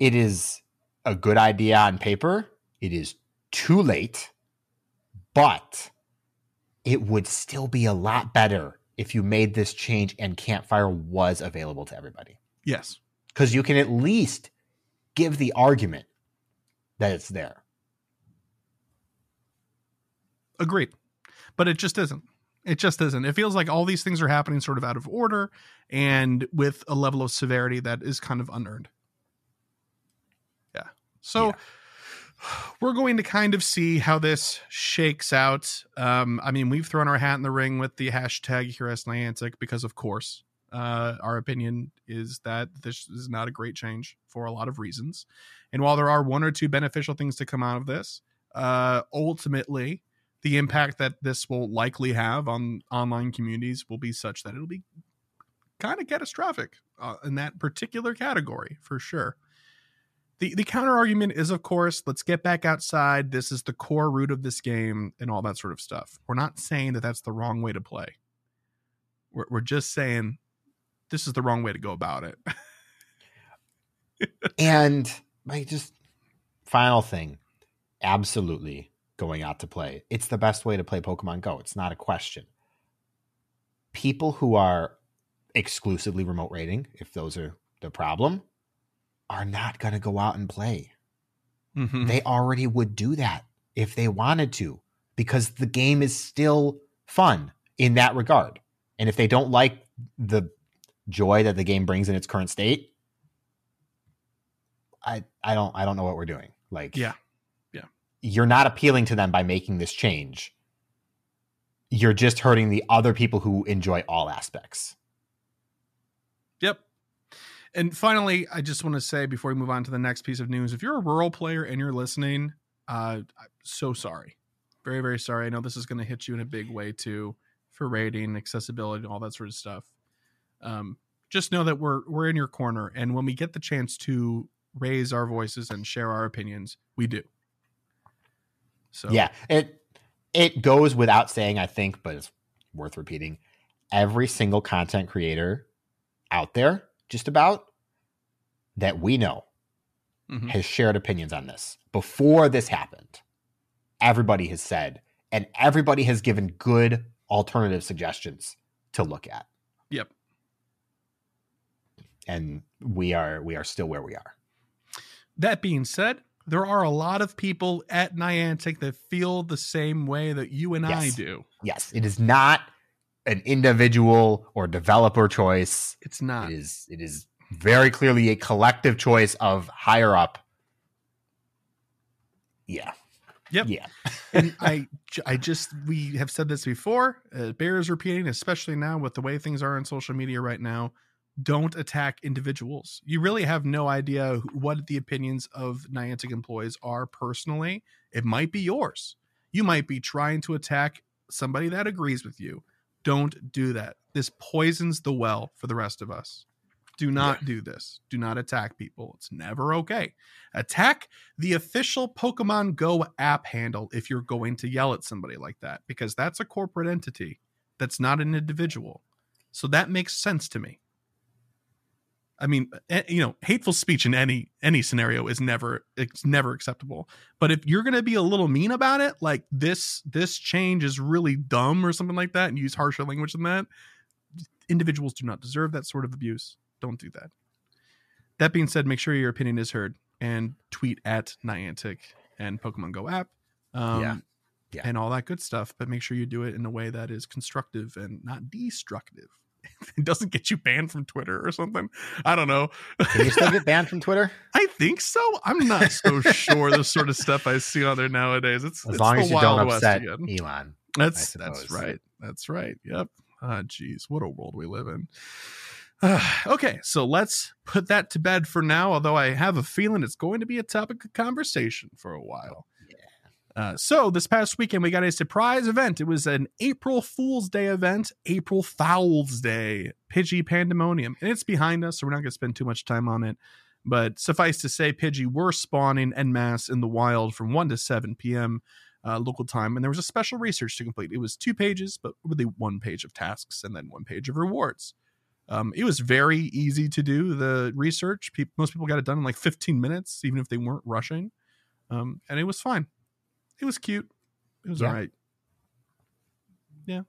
It is a good idea on paper. It is too late, but it would still be a lot better if you made this change and Campfire was available to everybody. Yes. Because you can at least give the argument that it's there. Agreed. But it just isn't. It just isn't. It feels like all these things are happening sort of out of order and with a level of severity that is kind of unearned. Yeah. So yeah. We're going to kind of see how this shakes out. Um, I mean, we've thrown our hat in the ring with the hashtag Here's Niantic because, of course, uh, our opinion is that this is not a great change for a lot of reasons. And while there are one or two beneficial things to come out of this, uh, ultimately, the impact that this will likely have on online communities will be such that it'll be kind of catastrophic uh, in that particular category for sure. The the counter argument is, of course, let's get back outside. This is the core root of this game and all that sort of stuff. We're not saying that that's the wrong way to play. We're we're just saying this is the wrong way to go about it. And like, just final thing, absolutely going out to play. It's the best way to play Pokemon Go. It's not a question. People who are exclusively remote raiding, if those are the problem, are not going to go out and play. Mm-hmm. They already would do that if they wanted to, because the game is still fun in that regard. And if they don't like the joy that the game brings in its current state, I, I don't, I don't know what we're doing. Like, yeah, yeah. You're not appealing to them by making this change. You're just hurting the other people who enjoy all aspects. Yep. And finally, I just want to say before we move on to the next piece of news, if you're a rural player and you're listening, uh, I'm so sorry. Very, very sorry. I know this is going to hit you in a big way, too, for rating, accessibility, and all that sort of stuff. Um, just know that we're we're in your corner. And when we get the chance to raise our voices and share our opinions, we do. So yeah, it it goes without saying, I think, but it's worth repeating. Every single content creator out there, just about, that we know, mm-hmm. has shared opinions on this. Before this happened, everybody has said, and everybody has given good alternative suggestions to look at. Yep. And we are, we are still where we are. That being said, there are a lot of people at Niantic that feel the same way that you and yes. I do. Yes. It is not an individual or developer choice. It's not. It is, it is very clearly a collective choice of higher up. Yeah. Yep. Yeah. And I, I just, we have said this before, uh, bears repeating, especially now with the way things are on social media right now, don't attack individuals. You really have no idea what the opinions of Niantic employees are personally. It might be yours. You might be trying to attack somebody that agrees with you. Don't do that. This poisons the well for the rest of us. Do not yeah. do this. Do not attack people. It's never okay. Attack the official Pokemon Go app handle if you're going to yell at somebody like that, because that's a corporate entity. That's not an individual. So that makes sense to me. I mean, you know, hateful speech in any any scenario is never it's never acceptable. But if you're going to be a little mean about it, like this this change is really dumb or something like that, and use harsher language than that, individuals do not deserve that sort of abuse. Don't do that. That being said, make sure your opinion is heard and tweet at Niantic and Pokemon Go app, um, yeah. Yeah. and all that good stuff. But make sure you do it in a way that is constructive and not destructive. It doesn't get you banned from Twitter or something. I don't know. Can you still get banned from Twitter? I think so. I'm not so sure the sort of stuff I see on there nowadays. It's, as it's long as you don't upset again. Elon. That's that's right. That's right. Yep. Ah, oh, geez. What a world we live in. Uh, okay. So let's put that to bed for now. Although I have a feeling it's going to be a topic of conversation for a while. Uh, so this past weekend, we got a surprise event. It was an April Fowl's Day event, April Fowl's Day, Pidgey Pandemonium. And it's behind us, so we're not going to spend too much time on it. But suffice to say, Pidgey were spawning en masse in the wild from one to seven p.m. Uh, local time. And there was a special research to complete. It was two pages, but really one page of tasks and then one page of rewards. Um, it was very easy to do the research. Pe- most people got it done in like fifteen minutes, even if they weren't rushing. Um, and it was fine. It was cute. It was yeah. all right. Yeah.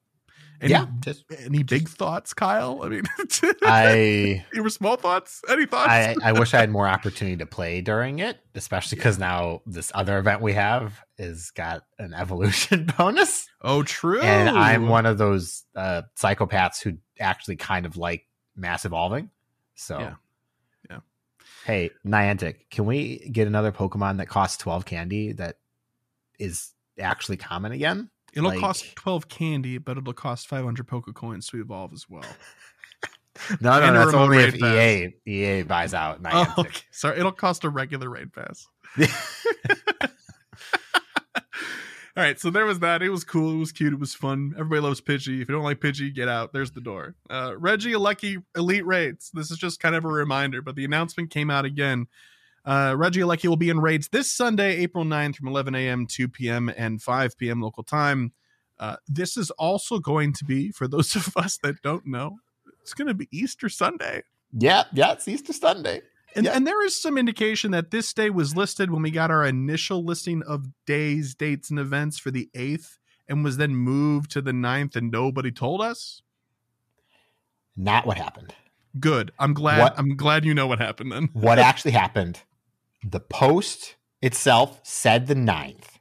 Any, yeah. Just, any just, big thoughts, Kyle? I mean, I you were small thoughts. Any thoughts? I, I wish I had more opportunity to play during it, especially because yeah. now this other event we have is got an evolution bonus. Oh, true. And I'm one of those uh, psychopaths who actually kind of like mass evolving. So, yeah. yeah. Hey, Niantic, can we get another Pokemon that costs twelve candy that is actually common again? It'll like, cost twelve candy, but it'll cost five hundred Pokecoins to evolve as well. no, no, no, that's only if pass. E A E A buys out. Oh, okay. Sorry, it'll cost a regular raid pass. All right, so there was that. It was cool. It was cute. It was fun. Everybody loves Pidgey. If you don't like Pidgey, get out. There's the door. Uh, Regieleki Elite Raids. This is just kind of a reminder, but the announcement came out again. Uh, Regieleki will be in raids this Sunday, April ninth from eleven a.m., two p.m., and five p.m. local time. Uh, this is also going to be, for those of us that don't know, it's going to be Easter Sunday. Yeah, yeah, it's Easter Sunday. And, yeah. and there is some indication that this day was listed when we got our initial listing of days, dates, and events for the eighth and was then moved to the ninth and nobody told us. Not what happened. Good. I'm glad. What, I'm glad you know what happened then. What actually happened? The post itself said the ninth,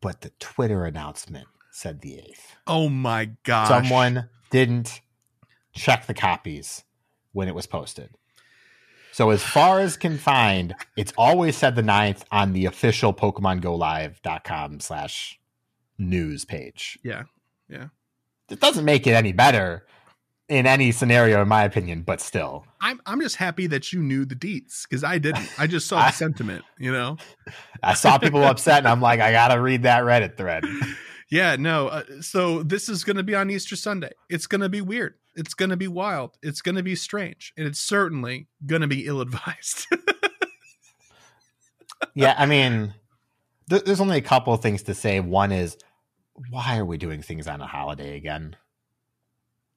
but the Twitter announcement said the eighth. Oh my gosh. Someone didn't check the copies when it was posted. So as far as confined, it's always said the ninth on the official PokemonGoLive.com slash news page. Yeah. Yeah. It doesn't make it any better in any scenario, in my opinion, but still. I'm I'm just happy that you knew the deets, because I didn't. I just saw I, the sentiment, you know? I saw people upset, and I'm like, I gotta read that Reddit thread. Yeah, no. Uh, so this is going to be on Easter Sunday. It's going to be weird. It's going to be wild. It's going to be strange. And it's certainly going to be ill-advised. Yeah, I mean, th- there's only a couple of things to say. One is, why are we doing things on a holiday again?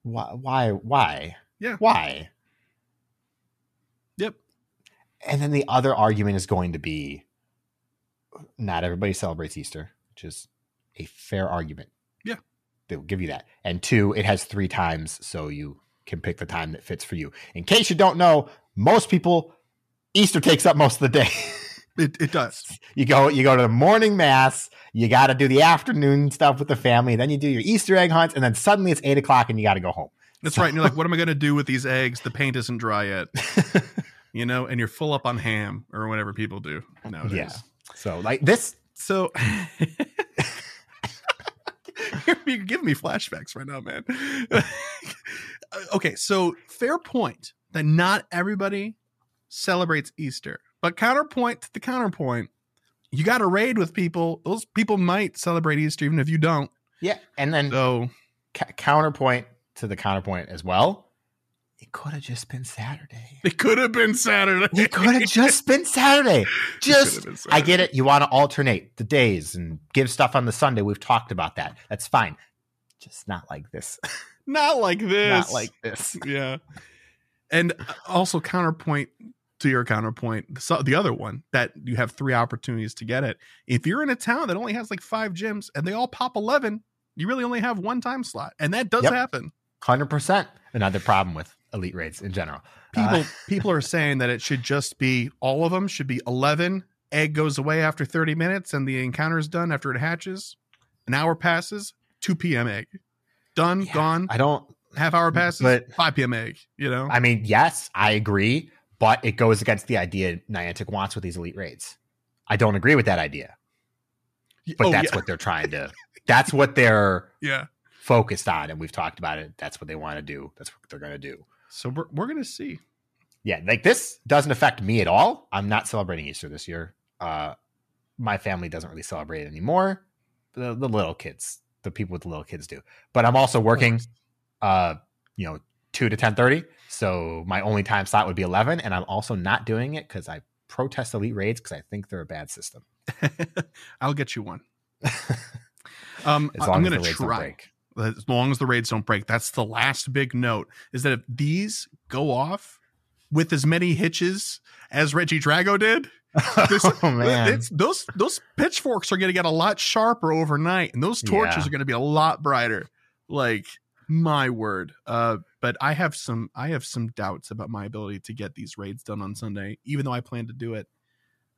Why? Why? Why? Yeah. Why? Yep. And then the other argument is going to be not everybody celebrates Easter, which is a fair argument. Yeah. They will give you that. And two, it has three times, so you can pick the time that fits for you. In case you don't know, most people, Easter takes up most of the day. It, it does. You go you go to the morning mass, you got to do the afternoon stuff with the family, then you do your Easter egg hunts, and then suddenly it's eight o'clock and you got to go home. That's so. Right. And you're like, what am I going to do with these eggs? The paint isn't dry yet. You know, and you're full up on ham or whatever people do nowadays. Yeah. So like this. So you're giving me flashbacks right now, man. Okay, so fair point that not everybody celebrates Easter. But counterpoint to the counterpoint, you got to raid with people. Those people might celebrate Easter even if you don't. Yeah. And then so, ca- counterpoint to the counterpoint as well. It could have just been Saturday. It could have been Saturday. It could have just been Saturday. Just been Saturday. I get it. You want to alternate the days and give stuff on the Sunday. We've talked about that. That's fine. Just not like this. Not like this. Not like this. Yeah. And also counterpoint to your counterpoint, the other one, that you have three opportunities to get it. If you're in a town that only has like five gyms and they all pop eleven, you really only have one time slot. And that does yep. happen. one hundred percent. Another problem with elite raids in general. People uh, people are saying that it should just be, all of them should be eleven. Egg goes away after thirty minutes and the encounter is done after it hatches. An hour passes, two p.m. egg. Done, yeah, gone. I don't. Half hour passes, but, five p.m. egg. You know? I mean, yes, I agree. But it goes against the idea Niantic wants with these elite raids. I don't agree with that idea. But oh, that's yeah. what they're trying to. That's what they're yeah. focused on. And we've talked about it. That's what they want to do. That's what they're going to do. So we're, we're going to see. Yeah. Like this doesn't affect me at all. I'm not celebrating Easter this year. Uh, my family doesn't really celebrate it anymore. The, the little kids, the people with the little kids do. But I'm also working, uh, you know, two to ten thirty, so my only time slot would be eleven, and I'm also not doing it because I protest elite raids because I think they're a bad system. I'll get you one. um as long I'm as gonna try as long as the raids don't break. That's the last big note, is that if these go off with as many hitches as Regidrago did, This, oh, man. It's, those those pitchforks are going to get a lot sharper overnight, and those torches yeah. are going to be a lot brighter. Like, my word. Uh, but I have some I have some doubts about my ability to get these raids done on Sunday, even though I plan to do it.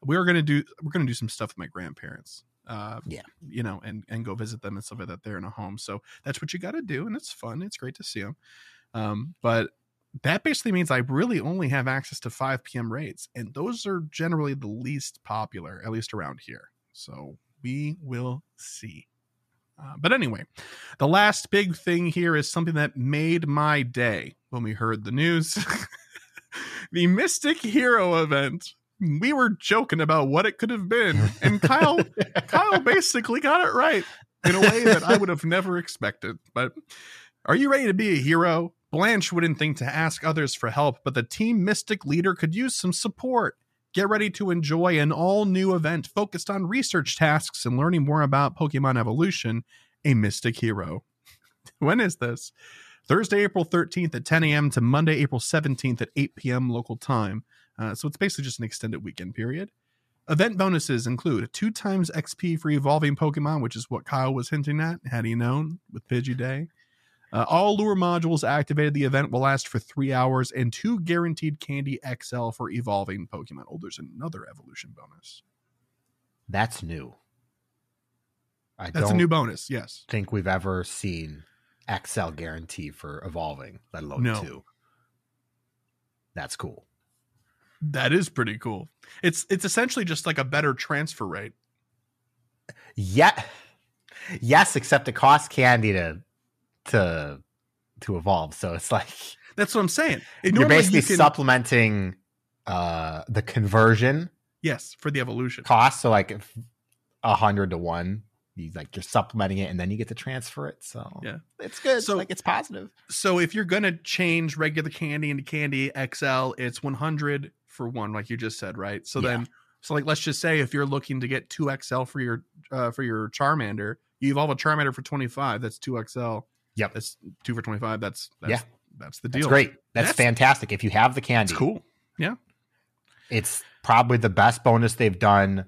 We are going to do we're going to do some stuff with my grandparents. Uh, yeah, you know, and and go visit them and stuff like that. They're in a home, so that's what you got to do, and it's fun. It's great to see them. Um, but that basically means I really only have access to five p.m. raids, and those are generally the least popular, at least around here. So we will see. Uh, but anyway, the last big thing here is something that made my day when we heard the news. The Mystic Hero event. We were joking about what it could have been, and Kyle Kyle basically got it right in a way that I would have never expected. But are you ready to be a hero? Blanche wouldn't think to ask others for help, but the Team Mystic leader could use some support. Get ready to enjoy an all-new event focused on research tasks and learning more about Pokemon evolution, a Mystic Hero. When is this? Thursday, April thirteenth at ten a.m. to Monday, April seventeenth at eight p.m. local time. Uh, so it's basically just an extended weekend period. Event bonuses include two times X P for evolving Pokemon, which is what Kyle was hinting at, had he known, with Pidgey Day. Uh, all lure modules activated. The event will last for three hours and two guaranteed candy X L for evolving Pokemon. Oh, there's another evolution bonus. That's new. I That's don't a new bonus. Yes. Think we've ever seen X L guarantee for evolving, let alone no. two. That's cool. That is pretty cool. It's it's essentially just like a better transfer rate. Yeah. Yes, except it costs candy to. to to evolve, so it's like, that's what I'm saying. It you're basically you can, supplementing uh the conversion yes for the evolution cost, so like if a hundred to one, you like you're supplementing it and then you get to transfer it, so yeah, it's good. So like, it's positive. So if you're gonna change regular candy into candy X L, it's one hundred for one, like you just said, right? So yeah. then so like let's just say if you're looking to get two X L for your uh for your Charmander, you evolve a Charmander for twenty-five. That's two X L. Yep. That's two for twenty-five. That's, that's yeah. That's the deal. That's great. That's, that's fantastic. If you have the candy. It's cool. Yeah. It's probably the best bonus they've done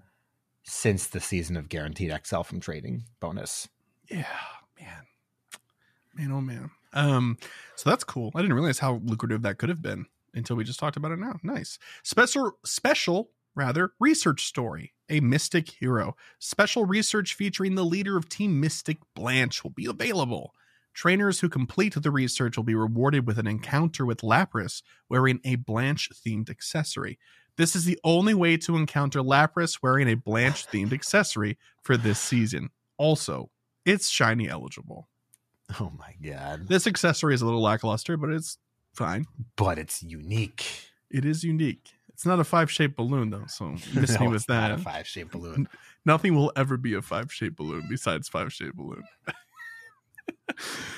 since the season of guaranteed X L from trading bonus. Yeah, man. Man, oh man. Um, so that's cool. I didn't realize how lucrative that could have been until we just talked about it now. Nice. Special special. Rather, research story, a Mystic Hero. Special research featuring the leader of Team Mystic, Blanche, will be available. Trainers who complete the research will be rewarded with an encounter with Lapras wearing a Blanche-themed accessory. This is the only way to encounter Lapras wearing a Blanche-themed accessory for this season. Also, it's shiny eligible. Oh my god. This accessory is a little lackluster, but it's fine. But it's unique. It is unique. It's not a five-shaped balloon, though, so miss no, me with that. Not a five-shaped balloon. Nothing will ever be a five-shaped balloon besides five-shaped balloon.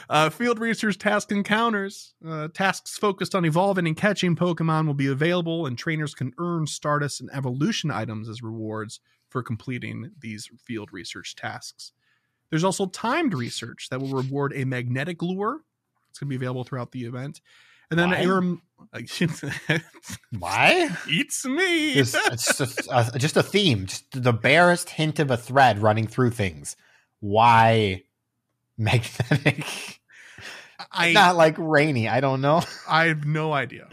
uh, field research task encounters. Uh, tasks focused on evolving and catching Pokemon will be available, and trainers can earn Stardust and Evolution items as rewards for completing these field research tasks. There's also timed research that will reward a magnetic lure. It's going to be available throughout the event. And then Why? Rem- Why? It's me. It's, it's just, uh, just a theme, just the barest hint of a thread running through things. Why magnetic? I not like rainy. I don't know. I have no idea.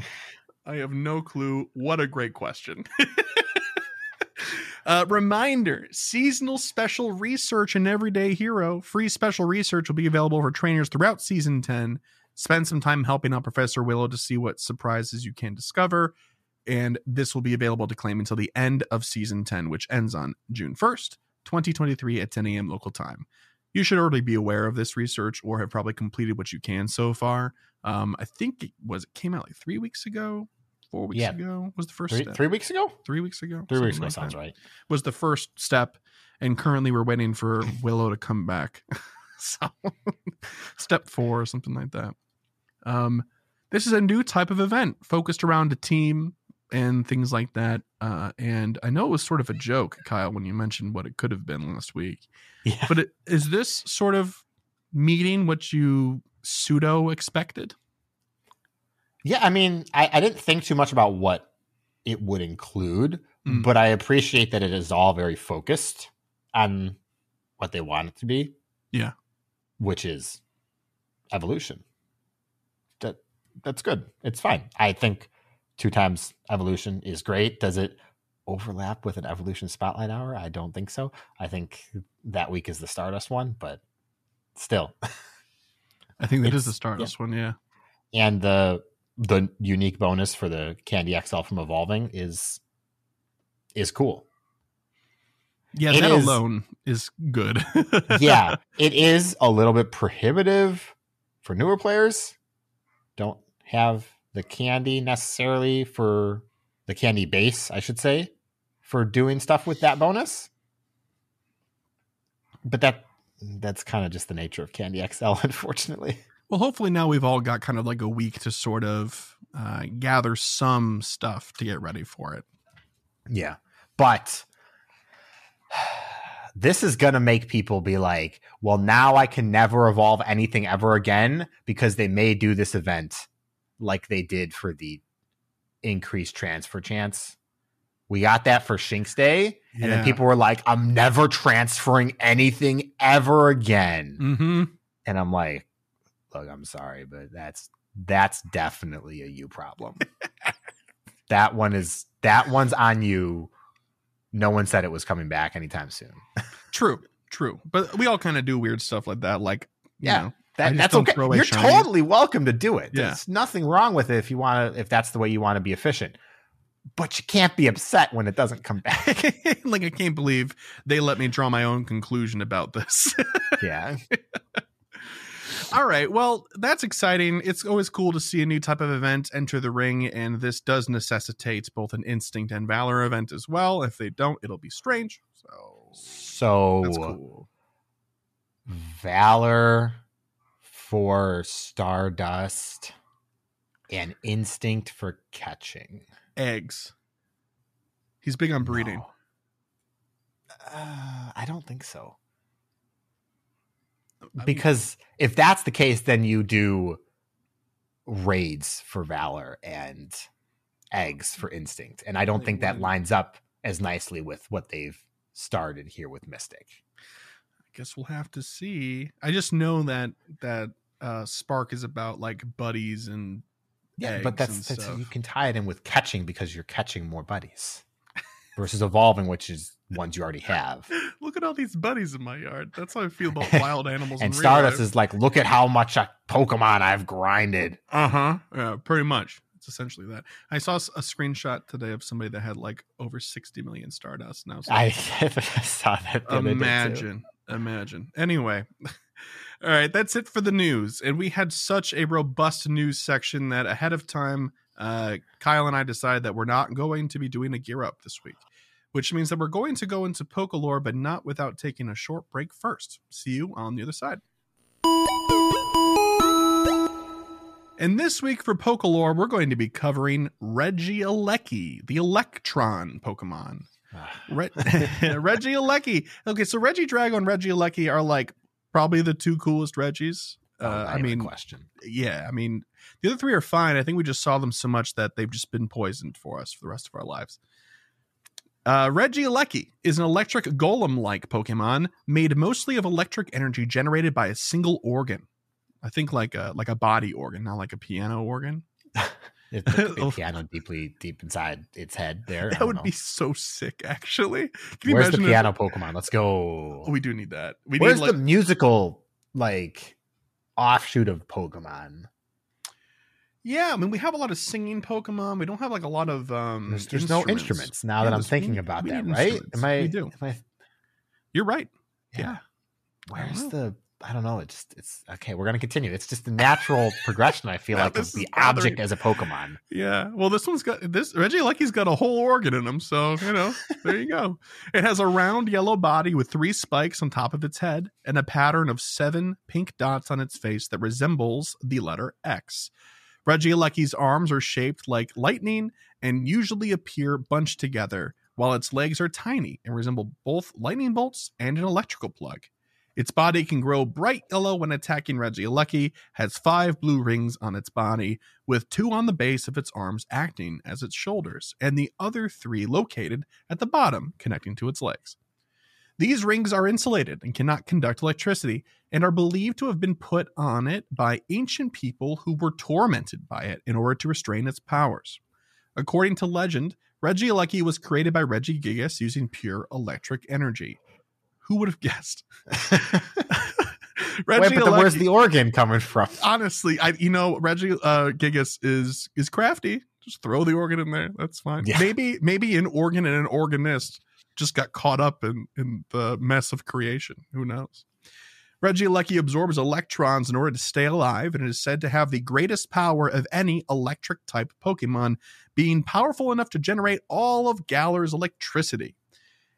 I have no clue. What a great question. Uh, reminder, seasonal special research and everyday hero. Free special research will be available for trainers throughout season ten. Spend some time helping out Professor Willow to see what surprises you can discover. And this will be available to claim until the end of season ten, which ends on June first, twenty twenty-three at ten a.m. local time. You should already be aware of this research or have probably completed what you can so far. Um, I think it was, it came out like three weeks ago, four weeks yeah. ago was the first three, step. Three weeks ago? Three weeks ago. Three weeks ago like sounds that. right. Was the first step. And currently we're waiting for Willow to come back. So step four or something like that. Um, this is a new type of event focused around a team and things like that. Uh, and I know it was sort of a joke, Kyle, when you mentioned what it could have been last week, yeah. but it, is this sort of meeting what you pseudo expected? Yeah. I mean, I, I didn't think too much about what it would include, mm. but I appreciate that it is all very focused on what they want it to be. Yeah. Which is evolution. That that's good. It's fine. I think two times evolution is great. Does it overlap with an evolution spotlight hour? I don't think so. I think that week is the Stardust one, but still. I think that is the Stardust yeah. one, yeah. And the the unique bonus for the Candy X L from evolving is is cool. Yeah, it that is, alone is good. Yeah, it is a little bit prohibitive for newer players. Don't have the candy necessarily for the candy base, I should say, for doing stuff with that bonus. But that that's kind of just the nature of Candy X L, unfortunately. Well, hopefully now we've all got kind of like a week to sort of uh, gather some stuff to get ready for it. Yeah, but this is going to make people be like, well, now I can never evolve anything ever again because they may do this event like they did for the increased transfer chance. We got that for Shinx Day. Yeah. And then people were like, I'm never transferring anything ever again. Mm-hmm. And I'm like, look, I'm sorry, but that's that's definitely a you problem. That one is that one's on you. No one said it was coming back anytime soon. True, true. But we all kind of do weird stuff like that. Like, yeah, you know, that, that's okay. You're shiny. Totally welcome to do it. Yeah. There's nothing wrong with it if you want to. If that's the way you want to be efficient. But you can't be upset when it doesn't come back. Like, I can't believe they let me draw my own conclusion about this. Yeah. All right. Well, that's exciting. It's always cool to see a new type of event enter the ring, and this does necessitate both an Instinct and Valor event as well. If they don't, it'll be strange. So, so that's cool. Valor for Stardust and Instinct for catching eggs. He's big on breeding. No. Uh, I don't think so. Because if that's the case, then you do raids for Valor and eggs for Instinct. And I don't think that lines up as nicely with what they've started here with Mystic. I guess we'll have to see. I just know that that uh, Spark is about like buddies and yeah, eggs, but that's, that's you can tie it in with catching because you're catching more buddies versus evolving, which is ones you already have. Look at all these buddies in my yard. That's how I feel about wild animals. And in real Stardust life. Is like, look at how much I, Pokemon I've grinded. Uh-huh. Yeah, pretty much. It's essentially that. I saw a screenshot today of somebody that had like over sixty million Stardust now. So I, I saw that. Imagine. Imagine. Anyway. All right. That's it for the news. And we had such a robust news section that ahead of time, uh, Kyle and I decided that we're not going to be doing a gear up this week, which means that we're going to go into Pokelore, but not without taking a short break first. See you on the other side. And this week for Pokelore, we're going to be covering Regieleki, the Electron Pokemon. Re- Regieleki. Okay, so Regidrago and Regieleki are like probably the two coolest Regis. Uh, oh, I mean, question. Yeah, I mean, the other three are fine. I think we just saw them so much that they've just been poisoned for us for the rest of our lives. Uh, Regieleki is an electric golem-like Pokemon made mostly of electric energy generated by a single organ. I think like a like a body organ, not like a piano organ. It's a piano deeply deep inside its head there. That would know. Be so sick, actually. Can Where's you the piano if... Pokemon? Let's go. We do need that. We Where's need, like... the musical like offshoot of Pokemon? Yeah, I mean, we have a lot of singing Pokemon. We don't have like a lot of um there's, there's instruments. No instruments now yeah, that I'm thinking we, about we that, right? Am I, we do. Am I You're right. Yeah. yeah. Where's I the I don't know, it's just it's okay, we're gonna continue. It's just the natural progression, I feel yeah, like, of the object as a Pokemon. Yeah. Well, this one's got this Regieleki's got a whole organ in him, so you know, there you go. It has a round yellow body with three spikes on top of its head and a pattern of seven pink dots on its face that resembles the letter X. Reggieleki's arms are shaped like lightning and usually appear bunched together, while its legs are tiny and resemble both lightning bolts and an electrical plug. Its body can grow bright yellow when attacking. Regieleki has five blue rings on its body, with two on the base of its arms acting as its shoulders, and the other three located at the bottom, connecting to its legs. These rings are insulated and cannot conduct electricity, and are believed to have been put on it by ancient people who were tormented by it in order to restrain its powers. According to legend, Regieleki was created by Regigigas using pure electric energy. Who would have guessed? Regieleki, wait, but then where's the organ coming from? Honestly, I you know Regigigas uh, is is crafty. Just throw the organ in there. That's fine. Yeah. Maybe maybe an organ and an organist just got caught up in in the mess of creation. Who knows? Regieleki absorbs electrons in order to stay alive, and it is said to have the greatest power of any electric type Pokemon, being powerful enough to generate all of Galar's electricity.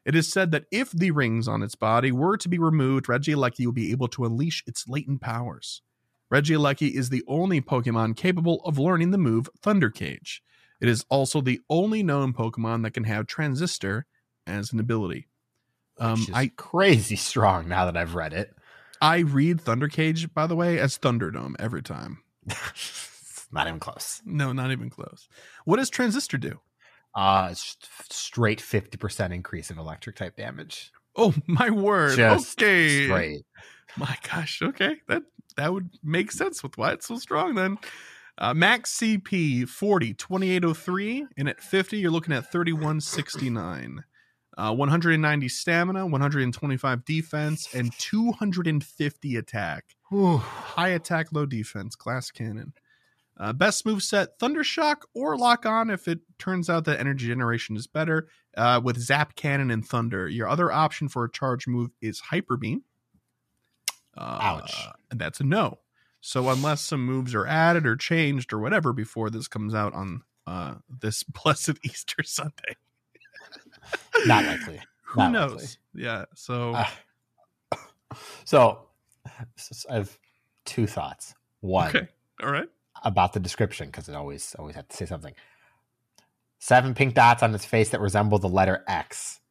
It is said that if the rings on its body were to be removed, Regieleki would be able to unleash its latent powers. Regieleki is the only Pokemon capable of learning the move Thunder Cage. It is also the only known Pokemon that can have Transistor as an ability. Um, Which is I crazy strong now that I've read it. I read Thunder Cage, by the way, as Thunderdome every time. Not even close. No, not even close. What does Transistor do? Uh, straight fifty percent increase in electric type damage. Oh, my word. Just okay. Straight. My gosh. Okay. That that would make sense with why it's so strong then. Uh, max C P forty, twenty-eight oh three. And at fifty, you're looking at thirty-one sixty-nine. Uh, one hundred ninety stamina, one hundred twenty-five defense, and two hundred fifty attack. Whew. High attack, low defense. Glass cannon. Uh, best moveset, Thunder Shock or Lock On if it turns out that energy generation is better uh, with Zap Cannon and Thunder. Your other option for a charge move is Hyper Beam. Uh, Ouch. And that's a no. So unless some moves are added or changed or whatever before this comes out on uh, this blessed Easter Sunday. Not likely. Who Not knows? Likely. Yeah. So, uh, so I have two thoughts. One. Okay. All right. About the description, because it always always have to say something. Seven pink dots on its face that resemble the letter X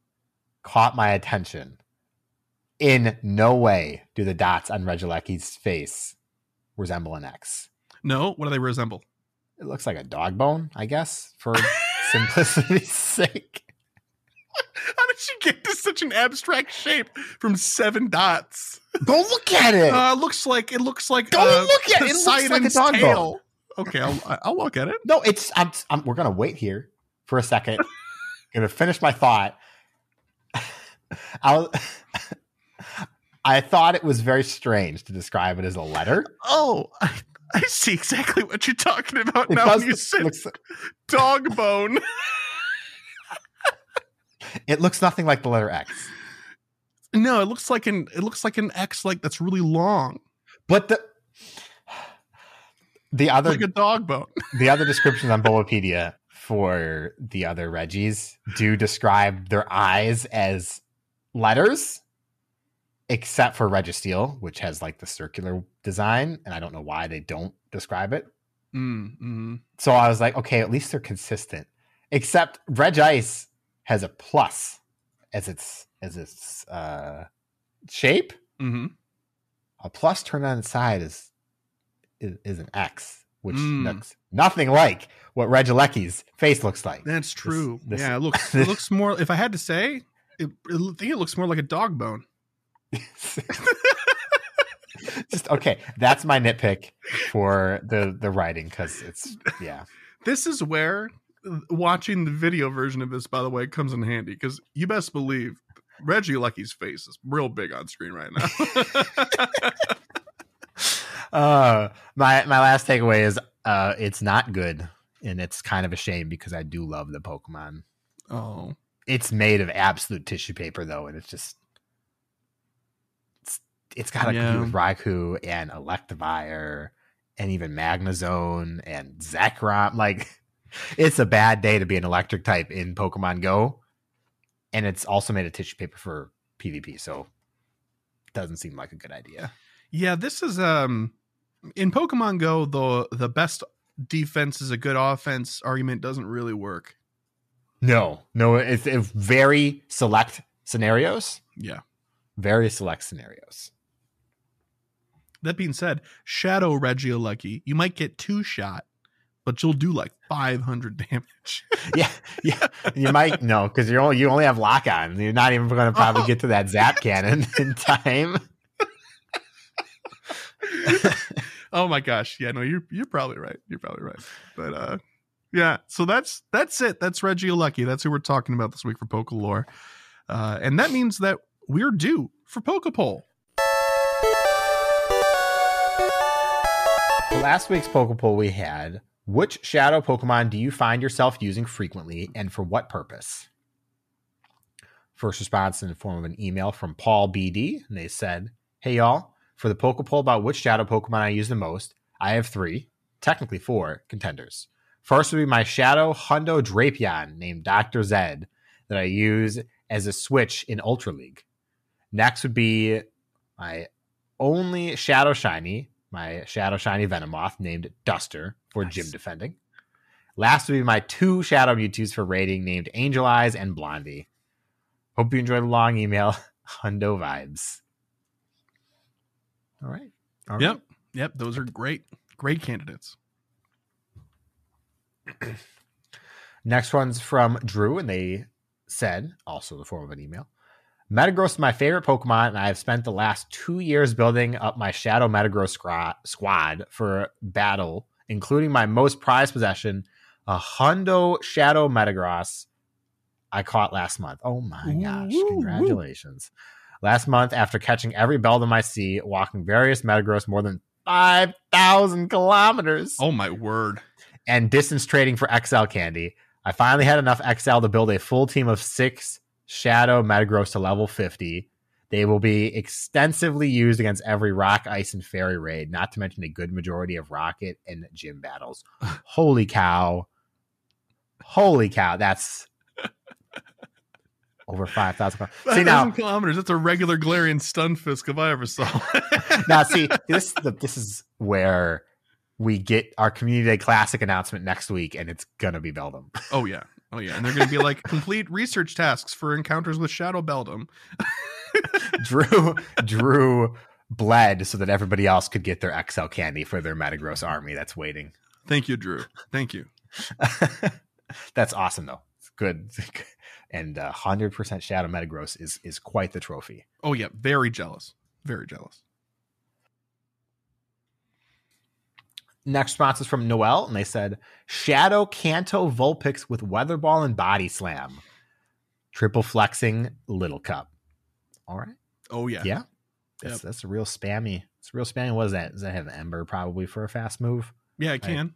caught my attention. In no way do the dots on Regeleki's face resemble an X. No? What do they resemble? It looks like a dog bone, I guess, for simplicity's sake. How did she get to such an abstract shape from seven dots? Go look at it. Uh, looks like it looks like. Go uh, look at it. It looks like a dog tail. Bone. Okay, I'll, I'll look at it. No, it's. I'm, I'm, we're gonna wait here for a second. I'm gonna finish my thought. I I thought it was very strange to describe it as a letter. Oh, I, I see exactly what you're talking about it now. You said like, dog bone. It looks nothing like the letter X. No, it looks like an it looks like an X like that's really long. But the the other like a dog bone. The other descriptions on Bulbapedia for the other Reggies do describe their eyes as letters, except for Registeel, which has like the circular design, and I don't know why they don't describe it. Mm-hmm. So I was like, okay, at least they're consistent. Except Regice has a plus as its as its uh, shape. Mm-hmm. A plus turned on its side is is, is an X, which mm. looks nothing like what Regieleki's face looks like. That's true. This, this, yeah, it looks it looks more. If I had to say, it, it, it looks more like a dog bone. Just okay. That's my nitpick for the the writing because it's yeah. This is where. Watching the video version of this, by the way, comes in handy because you best believe Regieleki's face is real big on screen right now. uh, my my last takeaway is uh, it's not good, and it's kind of a shame because I do love the Pokemon. Oh, it's made of absolute tissue paper though, and it's just it's, it's got a yeah. Raikou and Electivire and even Magnezone and Zekrom like. It's a bad day to be an electric type in Pokemon Go. And it's also made of tissue paper for PvP, so doesn't seem like a good idea. Yeah, this is um in Pokemon Go, the the best defense is a good offense argument doesn't really work. No, no, it's, it's very select scenarios. Yeah. Very select scenarios. that being said, Shadow Regieleki, you might get two shot, but you'll do like five hundred damage. yeah, yeah, you might no, because you're only you only have lock on. You're not even going to probably oh. get to that zap cannon in time. Oh my gosh, yeah, no, you're you're probably right. You're probably right, but uh, yeah. So that's that's it. That's Regieleki. That's who we're talking about this week for Pokelore, uh, and that means that we're due for Pokepoll. Last week's Pokepoll we had, which shadow Pokemon do you find yourself using frequently and for what purpose? First response in the form of an email from Paul B D, and they said, hey y'all, for the Pokepoll about which shadow Pokemon I use the most, I have three, technically four, contenders. First would be my shadow Hundo Drapion named Doctor Zed that I use as a switch in Ultra League. Next would be my only shadow shiny, my shadow shiny Venomoth named Duster for nice. Gym defending. Last would be my two shadow Mewtwo's for raiding named Angel Eyes and Blondie. Hope you enjoyed the long email. Hundo vibes. All right. All right. Yep. Yep. Those are great, great candidates. Next one's from Drew, and they said, also in the form of an email, Metagross is my favorite Pokemon, and I have spent the last two years building up my Shadow Metagross squad for battle, including my most prized possession, a Hundo Shadow Metagross I caught last month. Oh my ooh, gosh, congratulations. Ooh. Last month, after catching every Beldum I see, walking various Metagross more than five thousand kilometers. Oh my word. And distance trading for X L candy. I finally had enough X L to build a full team of six Shadow Metagross to level fifty. They will be extensively used against every rock, ice, and fairy raid, not to mention a good majority of rocket and gym battles. Holy cow. Holy cow. That's over five thousand kilometers. See, now, kilometers. That's a regular Galarian Stunfisk if I ever saw. Now, see, this, the, this is where we get our Community Day Classic announcement next week, and it's going to be Beldum. Oh, yeah. Oh, yeah. And they're going to be like, complete research tasks for encounters with Shadow Beldum. Drew Drew bled so that everybody else could get their X L candy for their Metagross army that's waiting. Thank you, Drew. Thank you. That's awesome, though. It's good. And uh, one hundred percent Shadow Metagross is, is quite the trophy. Oh, yeah. Very jealous. Very jealous. Next response is from Noel, and they said, Shadow Kanto Vulpix with Weather Ball and Body Slam. Triple flexing Little Cup. All right. Oh, yeah. Yeah. That's, yep. that's a real spammy. It's a real spammy. What is that? Does that have Ember probably for a fast move? Yeah, it can.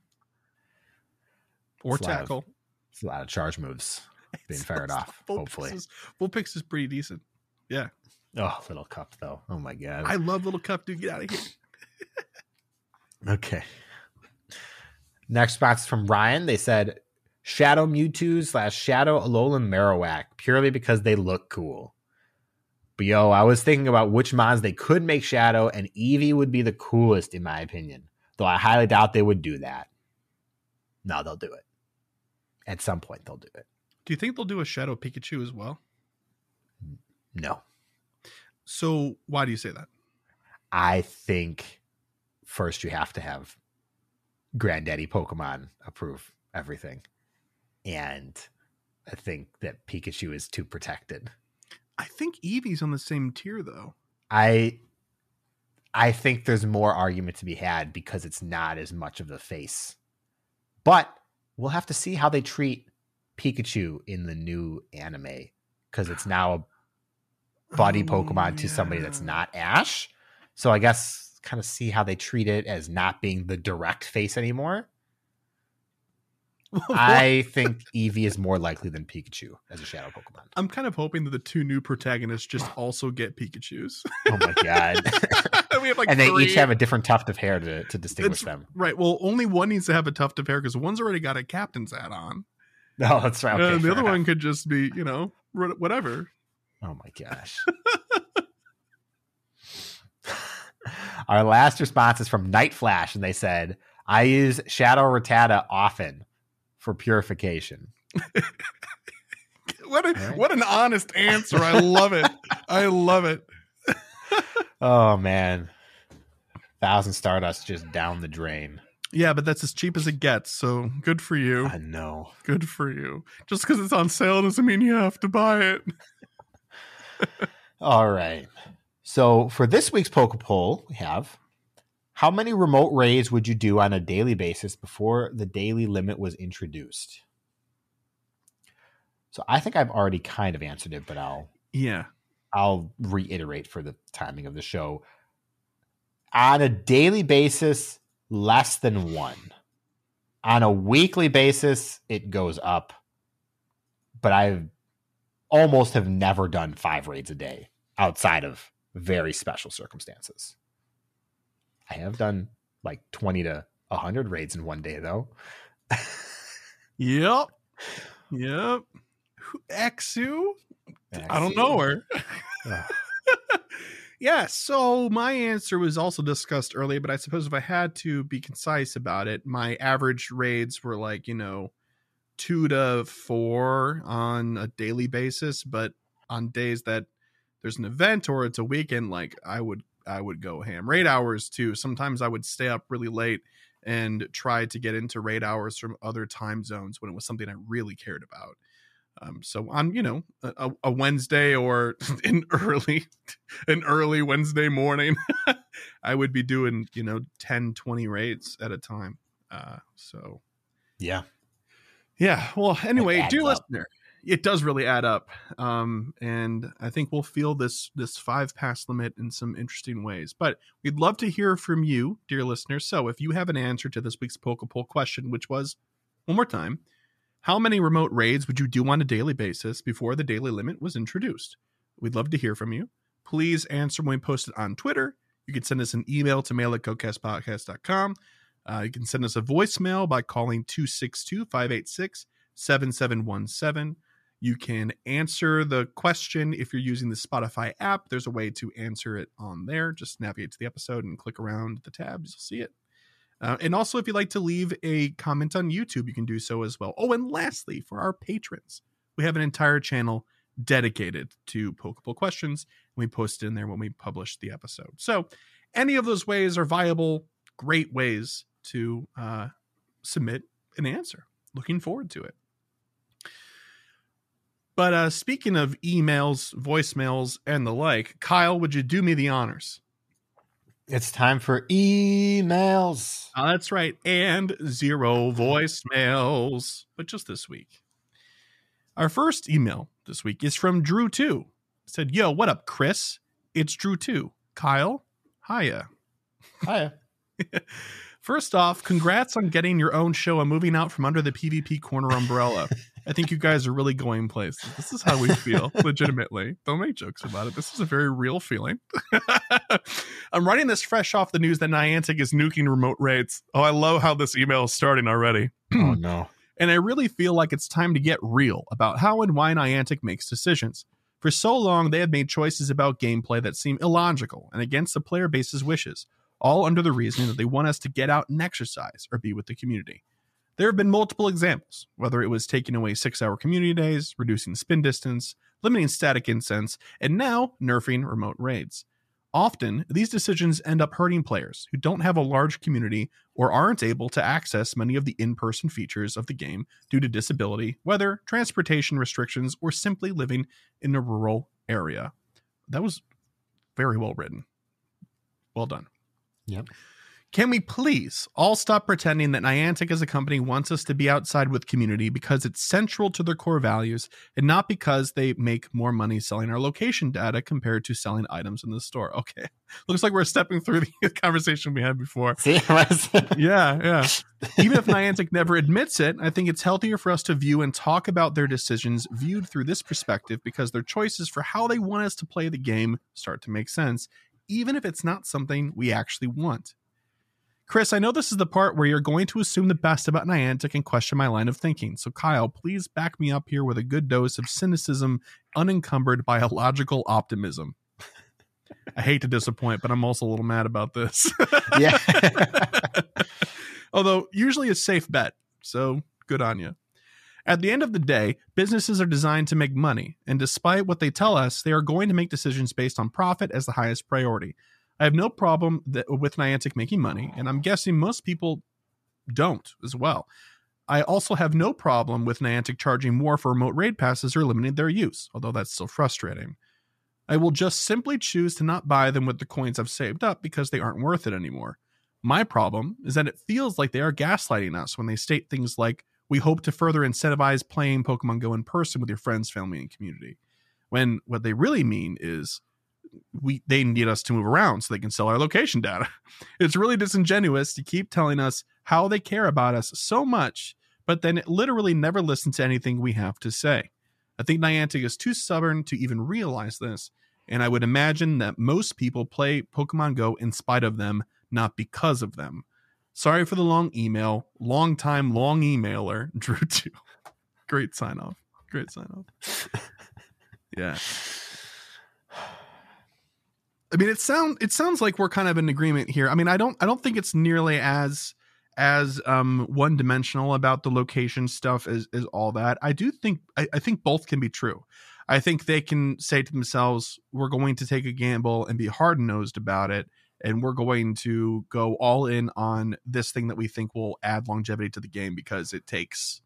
Right. Or it's tackle. It's a lot of charge moves being it's fired off, Vulpix hopefully. Is, Vulpix is pretty decent. Yeah. Oh, Little Cup, though. Oh, my God. I love Little Cup, dude. Get out of here. Okay. Next spot's from Ryan. They said Shadow Mewtwo slash Shadow Alolan Marowak purely because they look cool. But yo, I was thinking about which mons they could make Shadow, and Eevee would be the coolest in my opinion. Though I highly doubt they would do that. No, they'll do it. At some point, they'll do it. Do you think they'll do a Shadow Pikachu as well? No. So why do you say that? I think first you have to have Granddaddy Pokemon approve everything, and I think that Pikachu is too protected. I think Eevee's on the same tier, though. I I think there's more argument to be had because it's not as much of the face, but we'll have to see how they treat Pikachu in the new anime because it's now a buddy oh, Pokemon yeah. to somebody that's not Ash. So I guess kind of see how they treat it as not being the direct face anymore. I think Eevee is more likely than Pikachu as a shadow Pokemon. I'm kind of hoping that the two new protagonists just also get Pikachu's. Oh my God. We have like and they three. Each have a different tuft of hair to, to distinguish that's, them. Right. Well, only one needs to have a tuft of hair because one's already got a captain's hat on. No, that's right. Okay, uh, the other enough. One could just be, you know, whatever. Oh my gosh. Our last response is from Night Flash, and they said, I use Shadow Rattata often for purification. what, a, right. what an honest answer. I love it. I love it. Oh, man. thousand Stardust just down the drain. Yeah, but that's as cheap as it gets, so good for you. I know. Good for you. Just because it's on sale doesn't mean you have to buy it. All right. So for this week's Poke Poll, we have, how many remote raids would you do on a daily basis before the daily limit was introduced? So I think I've already kind of answered it, but I'll yeah, I'll reiterate for the timing of the show. On a daily basis, less than one. On a weekly basis, it goes up. But I almost have never done five raids a day outside of very special circumstances. I have done like twenty to one hundred raids in one day, though. Yep. Yep. Exu? Exu? I don't know her. uh. Yeah, so my answer was also discussed earlier, but I suppose if I had to be concise about it, my average raids were like, you know, two to four on a daily basis. But on days that there's an event or it's a weekend, like I would I would go ham. Raid hours, too. Sometimes I would stay up really late and try to get into raid hours from other time zones when it was something I really cared about. Um, so on, you know, a, a Wednesday or an early, an early Wednesday morning, I would be doing, you know, ten, twenty raids at a time. Uh, so, yeah. Yeah. Well, anyway, dear listener, it does really add up. Um, and I think we'll feel this, this five pass limit in some interesting ways, but we'd love to hear from you, dear listener. So if you have an answer to this week's Poke Poll question, which was, one more time, how many remote raids would you do on a daily basis before the daily limit was introduced? We'd love to hear from you. Please answer when we post it on Twitter. You can send us an email to mail at go cast podcast dot com. Uh, you can send us a voicemail by calling two six two, five eight six, seven seven one seven. You can answer the question if you're using the Spotify app. There's a way to answer it on there. Just navigate to the episode and click around the tabs. You'll see it. Uh, and also, if you'd like to leave a comment on YouTube, you can do so as well. Oh, and lastly, for our patrons, we have an entire channel dedicated to Poke Poll questions, and we post it in there when we publish the episode. So any of those ways are viable, great ways to uh, submit an answer. Looking forward to it. But uh, speaking of emails, voicemails, and the like, Kyle, would you do me the honors? It's time for emails. Oh, that's right. And zero voicemails, but just this week. Our first email this week is from Drew two. It said, yo, what up, Chris? It's Drew two. Kyle, hiya. Hiya. First off, congrats on getting your own show and moving out from under the P V P corner umbrella. I think you guys are really going places. This is how we feel, legitimately. Don't make jokes about it. This is a very real feeling. I'm writing this fresh off the news that Niantic is nuking remote raids. Oh, I love how this email is starting already. Oh, no. And I really feel like it's time to get real about how and why Niantic makes decisions. For so long, they have made choices about gameplay that seem illogical and against the player base's wishes, all under the reasoning that they want us to get out and exercise or be with the community. There have been multiple examples, whether it was taking away six-hour community days, reducing spin distance, limiting static incense, and now nerfing remote raids. Often, these decisions end up hurting players who don't have a large community or aren't able to access many of the in-person features of the game due to disability, weather, transportation restrictions, or simply living in a rural area. That was very well written. Well done. Yep. Can we please all stop pretending that Niantic as a company wants us to be outside with community because it's central to their core values and not because they make more money selling our location data compared to selling items in the store? Okay. Looks like we're stepping through the conversation we had before. yeah, yeah. Even if Niantic never admits it, I think it's healthier for us to view and talk about their decisions viewed through this perspective because their choices for how they want us to play the game start to make sense, even if it's not something we actually want. Chris, I know this is the part where you're going to assume the best about Niantic and question my line of thinking. So, Kyle, please back me up here with a good dose of cynicism, unencumbered by a logical optimism. I hate to disappoint, but I'm also a little mad about this. Yeah. Although usually a safe bet. So good on you. At the end of the day, businesses are designed to make money. And despite what they tell us, they are going to make decisions based on profit as the highest priority. I have no problem that, with Niantic making money, and I'm guessing most people don't as well. I also have no problem with Niantic charging more for remote raid passes or limiting their use, although that's still frustrating. I will just simply choose to not buy them with the coins I've saved up because they aren't worth it anymore. My problem is that it feels like they are gaslighting us when they state things like, we hope to further incentivize playing Pokemon Go in person with your friends, family, and community. When what they really mean is, we they need us to move around so they can sell our location data. It's really disingenuous to keep telling us how they care about us so much, but then literally never listen to anything we have to say. I think Niantic is too stubborn to even realize this, and I would imagine that most people play Pokemon Go in spite of them, not because of them. Sorry for the long email. Long time, long emailer, Drew two. Great sign off. Great sign off. Yeah. I mean, it sound it sounds like we're kind of in agreement here. I mean, I don't I don't think it's nearly as as um, one dimensional about the location stuff as, as all that. I do think I, I think both can be true. I think they can say to themselves, we're going to take a gamble and be hard nosed about it, and we're going to go all in on this thing that we think will add longevity to the game because it takes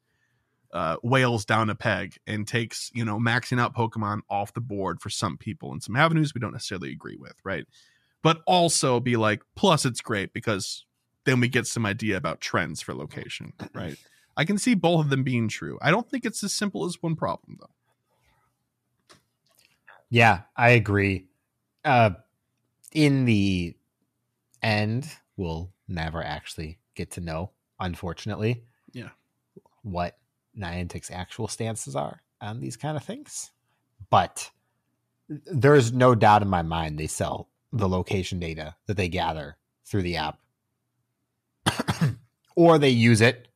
uh, whales down a peg and takes, you know, maxing out Pokemon off the board for some people and some avenues we don't necessarily agree with, right? But also be like, plus it's great because then we get some idea about trends for location, right? I can see both of them being true. I don't think it's as simple as one problem, though. Yeah, I agree. Uh, in the end, we'll never actually get to know, unfortunately, yeah, what Niantic's actual stances are on these kind of things. But there's no doubt in my mind they sell the location data that they gather through the app, or they use it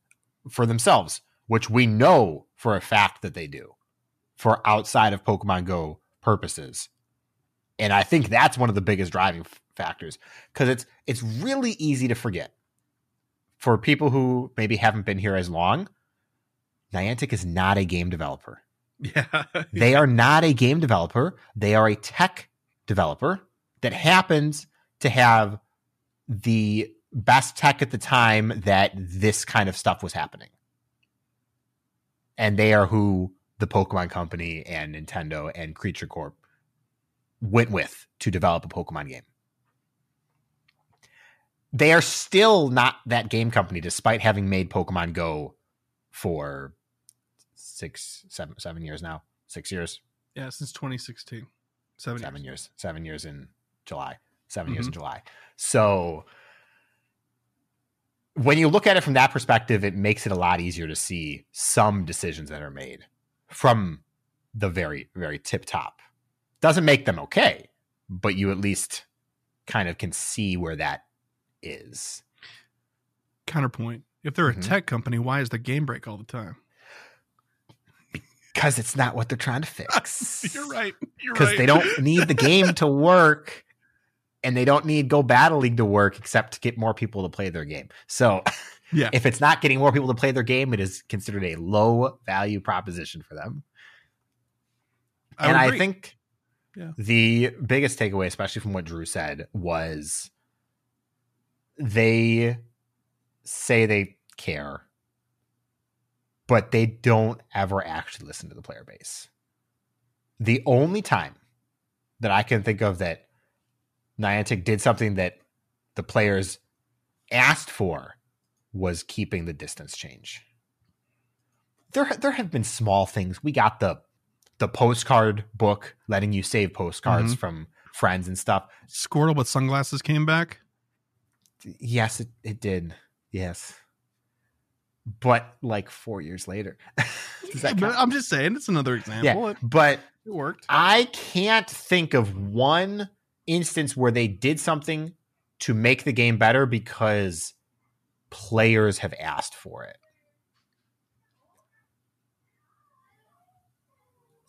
for themselves, which we know for a fact that they do for outside of Pokemon Go purposes. And I think that's one of the biggest driving f- factors, because it's it's really easy to forget. For people who maybe haven't been here as long, Niantic is not a game developer. Yeah. They are not a game developer. They are a tech developer that happens to have the best tech at the time that this kind of stuff was happening. And they are who the Pokemon Company and Nintendo and Creature Corp went with to develop a Pokemon game. They are still not that game company, despite having made Pokemon Go for six, seven, seven years now. Six years. Yeah, since twenty sixteen. Seven, seven years. years. Seven years in July. Seven mm-hmm. years in July. So when you look at it from that perspective, it makes it a lot easier to see some decisions that are made from the very, very tip top. Doesn't make them okay, but you at least kind of can see where that is. Counterpoint. If they're a mm-hmm. tech company, why is the game break all the time? Because it's not what they're trying to fix. You're right. You're right. Because they don't need the game to work, and they don't need Go Battle League to work, except to get more people to play their game. So yeah. If it's not getting more people to play their game, it is considered a low value proposition for them. I and agree. I think... Yeah. The biggest takeaway, especially from what Drew said, was they say they care, but they don't ever actually listen to the player base. The only time that I can think of that Niantic did something that the players asked for was keeping the distance change. There, there have been small things. We got the The postcard book, letting you save postcards mm-hmm. from friends and stuff. Squirtle with sunglasses came back. Yes, it, it did. Yes. But like four years later. Does that count? I'm just saying it's another example. Yeah, it, but it worked. I can't think of one instance where they did something to make the game better because players have asked for it.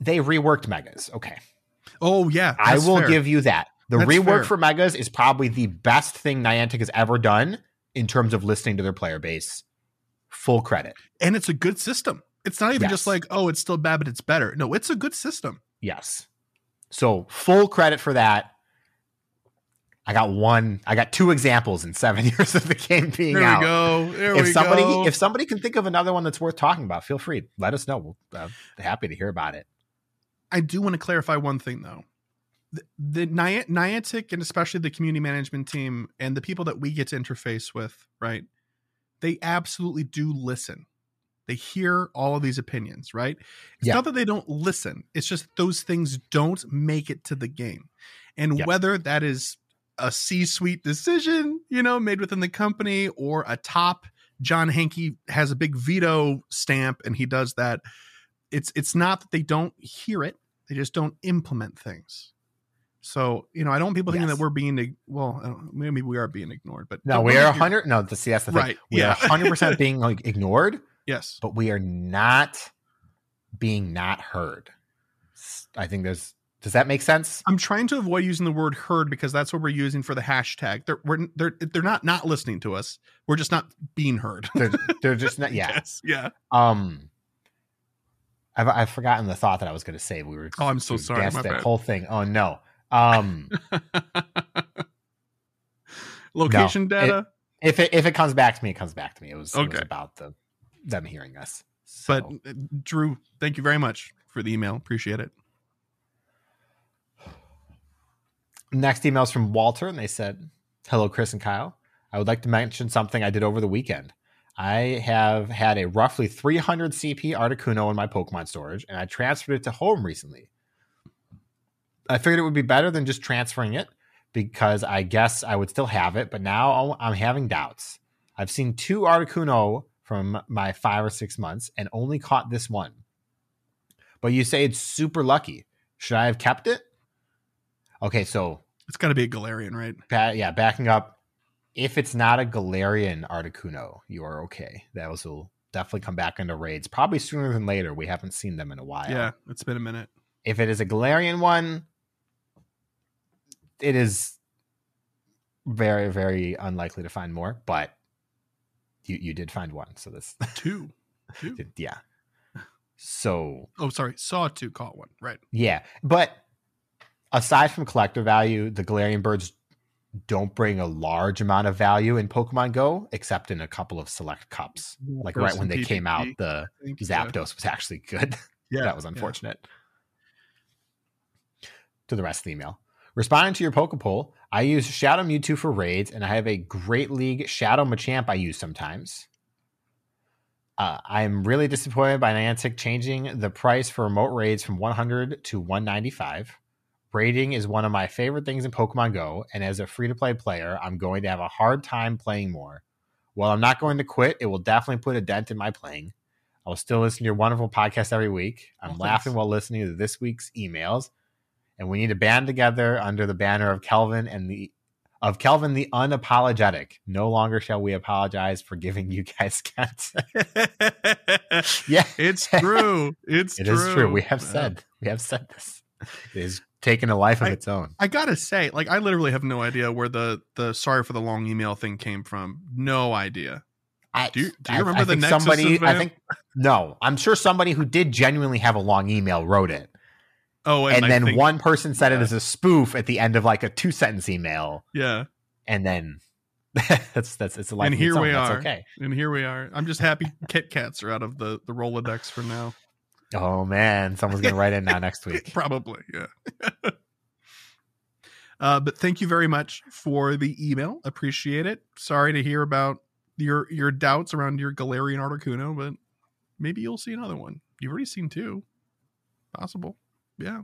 They reworked Megas. Okay. Oh, yeah. I will fair. give you that. The that's rework fair. for Megas is probably the best thing Niantic has ever done in terms of listening to their player base. Full credit. And it's a good system. It's not even yes. just like, oh, it's still bad, but it's better. No, it's a good system. Yes. So full credit for that. I got one. I got two examples in seven years of the game being there out. There we go. There if we somebody, go. If somebody can think of another one that's worth talking about, feel free. Let us know. We'll uh, be happy to hear about it. I do want to clarify one thing, though. The, the Ni- Niantic and especially the community management team and the people that we get to interface with, right? They absolutely do listen. They hear all of these opinions, right? It's yeah. not that they don't listen. It's just those things don't make it to the game. And yeah. whether that is a C-suite decision, you know, made within the company or a top John Hankey has a big veto stamp and he does that. It's, it's not that they don't hear it. They just don't implement things. So, you know, I don't want people thinking yes. that we're being, well, maybe we are being ignored, but no, we are one hundred. No, see, that's the thing. Right. We yeah. are one hundred percent being like ignored. Yes. But we are not being not heard. I think there's, does that make sense? I'm trying to avoid using the word heard because that's what we're using for the hashtag. They're we're, they're, they're not not listening to us. We're just not being heard. they're, they're just not. Yeah. Yes, yeah. Um, I've, I've forgotten the thought that I was going to say. We were. Oh, I'm so we sorry. Danced that bad. Whole thing. Oh, no. Um, Location no, data. It, if it if it comes back to me, it comes back to me. It was, okay. it was about the them hearing us. So. But uh, Drew, thank you very much for the email. Appreciate it. Next email is from Walter, and they said, hello, Chris and Kyle. I would like to mention something I did over the weekend. I have had a roughly three hundred C P Articuno in my Pokemon storage, and I transferred it to home recently. I figured it would be better than just transferring it because I guess I would still have it, but now I'm having doubts. I've seen two Articuno from my five or six months and only caught this one. But you say it's super lucky. Should I have kept it? Okay, so it's got to be a Galarian, right? Ba- yeah, backing up. If it's not a Galarian Articuno, you are okay. Those will definitely come back into raids, probably sooner than later. We haven't seen them in a while. Yeah, it's been a minute. If it is a Galarian one, it is very, very unlikely to find more. But you you did find one, so this two, two, yeah. So oh, sorry, saw two, caught one, right? Yeah, but. Aside from collector value, the Galarian birds don't bring a large amount of value in Pokemon Go, except in a couple of select cups. Like First right when they P P P, came out, the Zapdos yeah. was actually good. Yeah, that was unfortunate. Yeah. To the rest of the email. Responding to your Poke poll, I use Shadow Mewtwo for raids, and I have a Great League Shadow Machamp I use sometimes. Uh, I'm really disappointed by Niantic changing the price for remote raids from one hundred dollars to one hundred ninety-five dollars. Raiding is one of my favorite things in Pokemon Go, and as a free-to-play player, I'm going to have a hard time playing more. While I'm not going to quit, it will definitely put a dent in my playing. I will still listen to your wonderful podcast every week. I'm oh, laughing thanks. While listening to this week's emails, and we need to band together under the banner of Kelvin and the of Kelvin the Unapologetic. No longer shall we apologize for giving you guys content. yeah, it's true. It's it true. Is true. We have said we have said this. It is taking a life of I, its own. I gotta say, like, I literally have no idea where the the sorry for the long email thing came from. No idea. I, do you, do you I, remember I the next somebody? Event? I think no. I'm sure somebody who did genuinely have a long email wrote it. Oh, and, and then think, one person said yeah. it as a spoof at the end of like a two sentence email. Yeah, and then that's that's it's a life. And of here its own. We that's are. Okay. And here we are. I'm just happy Kit Kats are out of the the Rolodex for now. Oh man, someone's gonna write in now next week. Probably, yeah. uh, but thank you very much for the email. Appreciate it. Sorry to hear about your your doubts around your Galarian Articuno, but maybe you'll see another one. You've already seen two. Possible. Yeah.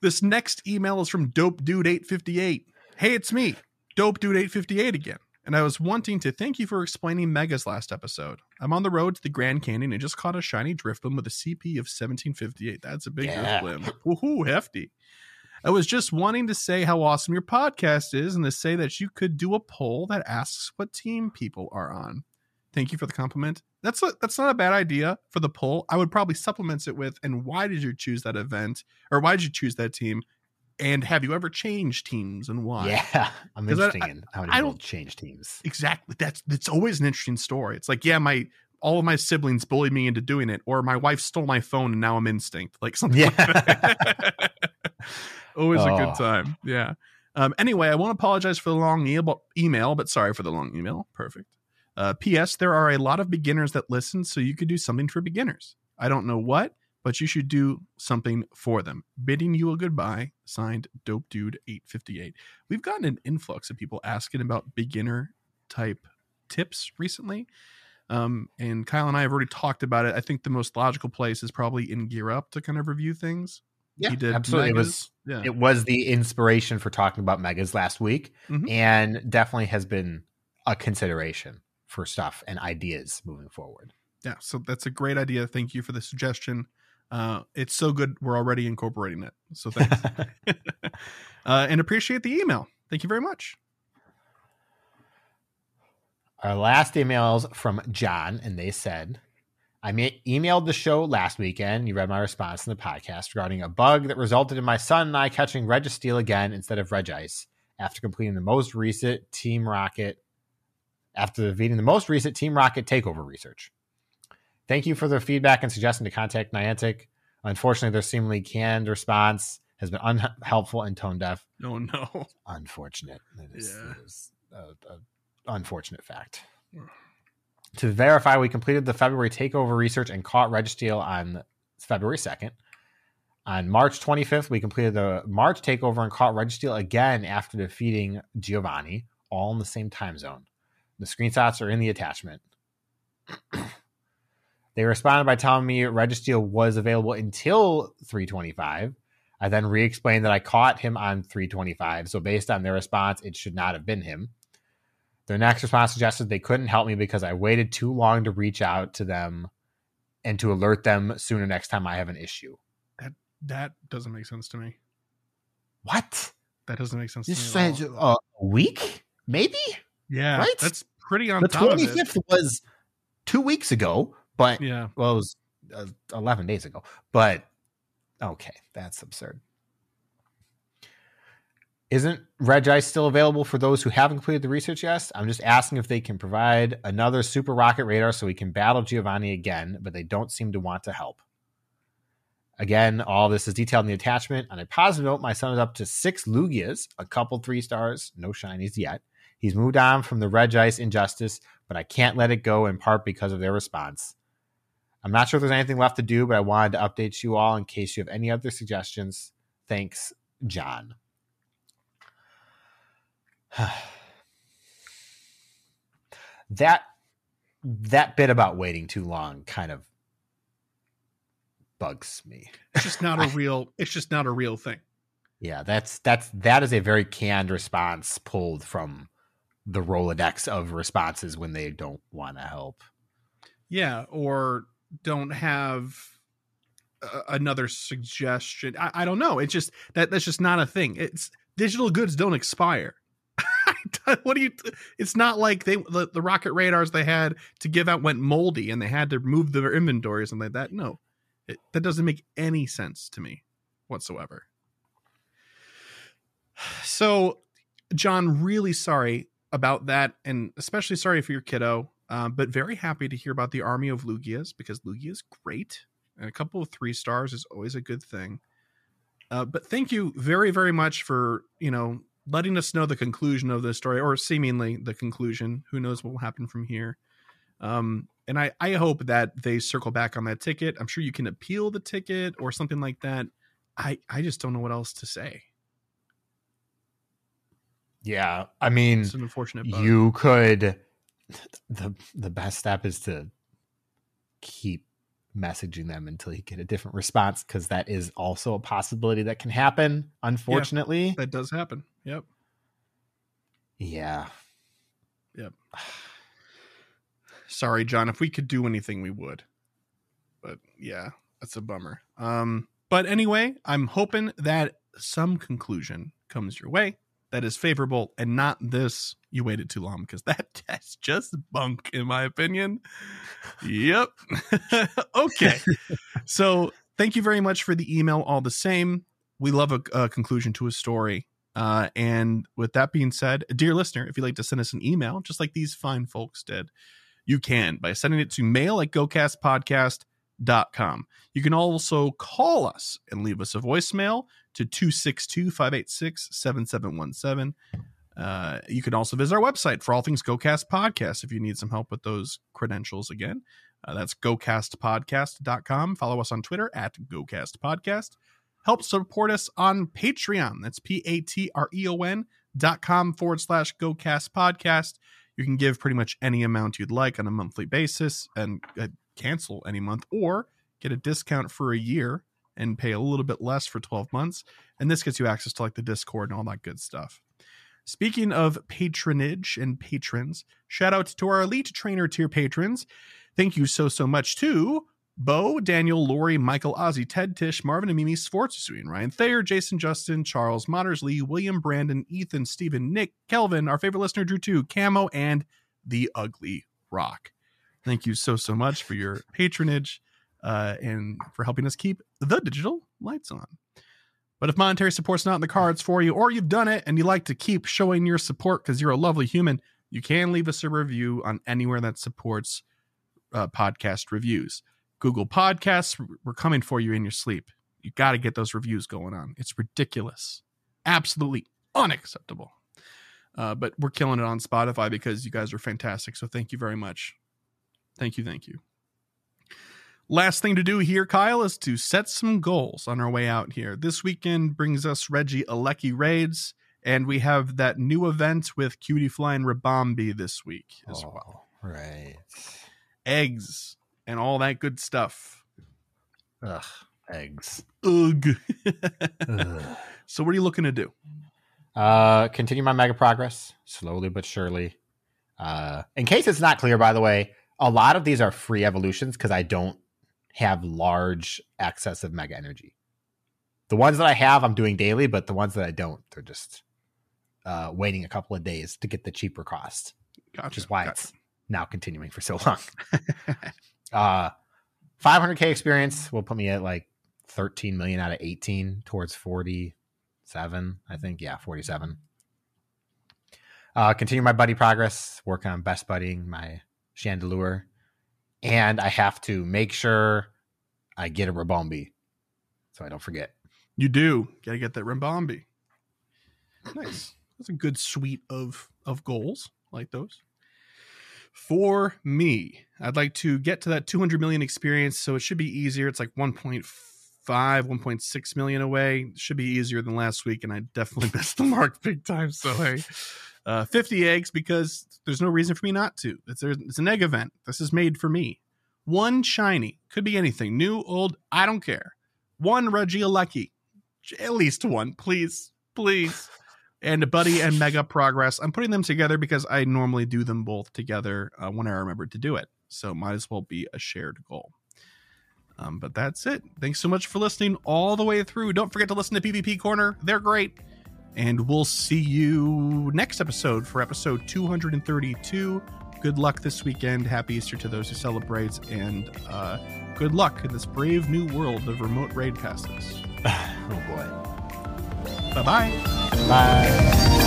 This next email is from Dope Dude eight fifty-eight. Hey, it's me, Dope Dude eight fifty-eight again. And I was wanting to thank you for explaining Megas last episode. I'm on the road to the Grand Canyon and just caught a shiny Drifblim with a C P of seventeen fifty-eight. That's a big yeah. Drifblim. Woohoo, hefty. I was just wanting to say how awesome your podcast is and to say that you could do a poll that asks what team people are on. Thank you for the compliment. That's a, that's not a bad idea for the poll. I would probably supplement it with, and why did you choose that event? Or why did you choose that team? And have you ever changed teams and why? Yeah, I'm interested in how many people change teams. Exactly. That's it's always an interesting story. It's like, yeah, my all of my siblings bullied me into doing it, or my wife stole my phone and now I'm Instinct. Like something yeah. like that. always oh. a good time. Yeah. Um, anyway, I won't apologize for the long e- email, but sorry for the long email. Perfect. Uh, P S. There are a lot of beginners that listen, so you could do something for beginners. I don't know what, but you should do something for them. Bidding you a goodbye. Signed, Dope Dude eight fifty-eight. We've gotten an influx of people asking about beginner type tips recently. Um, and Kyle and I have already talked about it. I think the most logical place is probably in Gear Up to kind of review things. Yeah, he did absolutely. Megas. It was yeah. it was the inspiration for talking about Megas last week, mm-hmm. and definitely has been a consideration for stuff and ideas moving forward. Yeah, so that's a great idea. Thank you for the suggestion. Uh, it's so good. We're already incorporating it. So thanks. uh, and appreciate the email. Thank you very much. Our last email is from John, and they said, I emailed the show last weekend. You read my response in the podcast regarding a bug that resulted in my son and I catching Registeel again instead of Regice after completing the most recent Team Rocket, after defeating the most recent Team Rocket takeover research. Thank you for the feedback and suggestion to contact Niantic. Unfortunately, their seemingly canned response has been unhelpful and tone deaf. Oh, no. Unfortunate. It is, yeah. it is a, a unfortunate fact. To verify, we completed the February takeover research and caught Registeel on February second. On March twenty-fifth, we completed the March takeover and caught Registeel again after defeating Giovanni, all in the same time zone. The screenshots are in the attachment. They responded by telling me Registeel was available until three twenty-five. I then re-explained that I caught him on three twenty-five, so based on their response, it should not have been him. Their next response suggested they couldn't help me because I waited too long to reach out to them and to alert them sooner next time I have an issue. That that doesn't make sense to me. What? That doesn't make sense this to me at all. A week? Maybe? Yeah. Right? That's pretty on the top twenty-fifth of it. Was two weeks ago, but yeah. Well, it was uh, eleven days ago, but okay. That's absurd. Isn't Regice still available for those who haven't completed the research yet? I'm just asking if they can provide another super rocket radar so we can battle Giovanni again, but they don't seem to want to help. Again, all this is detailed in the attachment. On a positive note, my son is up to six Lugias, a couple three stars, no shinies yet. He's moved on from the Regice injustice, but I can't let it go in part because of their response. I'm not sure if there's anything left to do, but I wanted to update you all in case you have any other suggestions. Thanks, John. that that bit about waiting too long kind of bugs me. It's just not a real it's just not a real thing. Yeah, that's that's that is a very canned response pulled from the Rolodex of responses when they don't want to help. Yeah, or don't have a, another suggestion. I, I don't know. It's just that that's just not a thing. It's digital goods don't expire. What do you? It's not like they the, the rocket radars they had to give out went moldy and they had to move their inventory or something like that. No, it, that doesn't make any sense to me whatsoever. So, John, really sorry about that, and especially sorry for your kiddo. Um, but very happy to hear about the army of Lugias because Lugia is great, and a couple of three stars is always a good thing. Uh, but thank you very, very much for you know. letting us know the conclusion of this story, or seemingly the conclusion. Who knows what will happen from here. Um, and I, I hope that they circle back on that ticket. I'm sure you can appeal the ticket or something like that. I, I just don't know what else to say. Yeah. I mean, it's an unfortunate bug. You could, the, the best step is to keep messaging them until you get a different response, because that is also a possibility that can happen. Unfortunately, yeah, that does happen. Yep. Yeah. Yep. Sorry, John, if we could do anything, we would. But yeah, that's a bummer. Um, but anyway, I'm hoping that some conclusion comes your way that is favorable and not this. You waited too long, because that, that's just bunk, in my opinion. Yep. Okay. So thank you very much for the email all the same. We love a, a conclusion to a story. Uh, and with that being said, dear listener, if you'd like to send us an email, just like these fine folks did, you can by sending it to mail at gocastpodcast.com. gocast podcast dot com. You can also call us and leave us a voicemail to two six two, five eight six, seven seven one seven. Uh, you can also visit our website for all things GoCast Podcast if you need some help with those credentials again. Uh, that's go cast podcast dot com. Follow us on Twitter at go cast podcast. Help support us on Patreon. That's P-A-T-R-E-O-N dot com forward slash GoCast Podcast. You can give pretty much any amount you'd like on a monthly basis and uh, cancel any month, or get a discount for a year and pay a little bit less for twelve months. And this gets you access to like the Discord and all that good stuff. Speaking of patronage and patrons, shout out to our elite trainer tier patrons. Thank you so, so much to Bo, Daniel, Lori, Michael, Ozzy, Ted, Tish, Marvin, and Mimi, Sfortsui, Ryan Thayer, Jason, Justin, Charles, Motters, Lee, William, Brandon, Ethan, Stephen, Nick, Kelvin, our favorite listener, Drew two, Camo, and The Ugly Rock. Thank you so, so much for your patronage uh, and for helping us keep the digital lights on. But if monetary support's not in the cards for you, or you've done it and you like to keep showing your support because you're a lovely human, you can leave us a review on anywhere that supports uh, podcast reviews. Google Podcasts, we're coming for you in your sleep. You got to get those reviews going on. It's ridiculous. Absolutely unacceptable. Uh, but we're killing it on Spotify because you guys are fantastic. So thank you very much. Thank you. Thank you. Last thing to do here, Kyle, is to set some goals on our way out here. This weekend brings us Regieleki raids, and we have that new event with Cutiefly and Ribombee this week as oh, well. Right. Eggs and all that good stuff. Ugh, eggs. Ugh. Ugh. So what are you looking to do? Uh, continue my mega progress, slowly but surely. Uh, in case it's not clear, by the way, a lot of these are free evolutions because I don't have large access of mega energy. The ones that I have, I'm doing daily, but the ones that I don't, they're just uh, waiting a couple of days to get the cheaper cost, gotcha, which is why gotcha. It's now continuing for so long. uh, five hundred K experience will put me at like thirteen million out of eighteen towards forty-seven, I think. Yeah, forty-seven. Uh, continue my buddy progress, work on best buddying my Chandelure. And I have to make sure I get a Ribombee so I don't forget. You do. Got to get that Ribombee. Nice. That's a good suite of, of goals like those. For me, I'd like to get to that two hundred million experience. So it should be easier. It's like one point five, one point six million away. It should be easier than last week. And I definitely missed the mark big time. So, hey. Uh, fifty eggs because there's no reason for me not to. It's, it's an egg event. This is made for me. One shiny. Could be anything. New, old, I don't care. One Regieleki. At least one. Please. Please. And Buddy and Mega Progress. I'm putting them together because I normally do them both together uh, when I remember to do it. So might as well be a shared goal. Um, but that's it. Thanks so much for listening all the way through. Don't forget to listen to PvP Corner. They're great. And we'll see you next episode for episode two hundred thirty-two. Good luck this weekend. Happy Easter to those who celebrate. And uh, good luck in this brave new world of remote raid casters. Oh, boy. Bye-bye. Bye.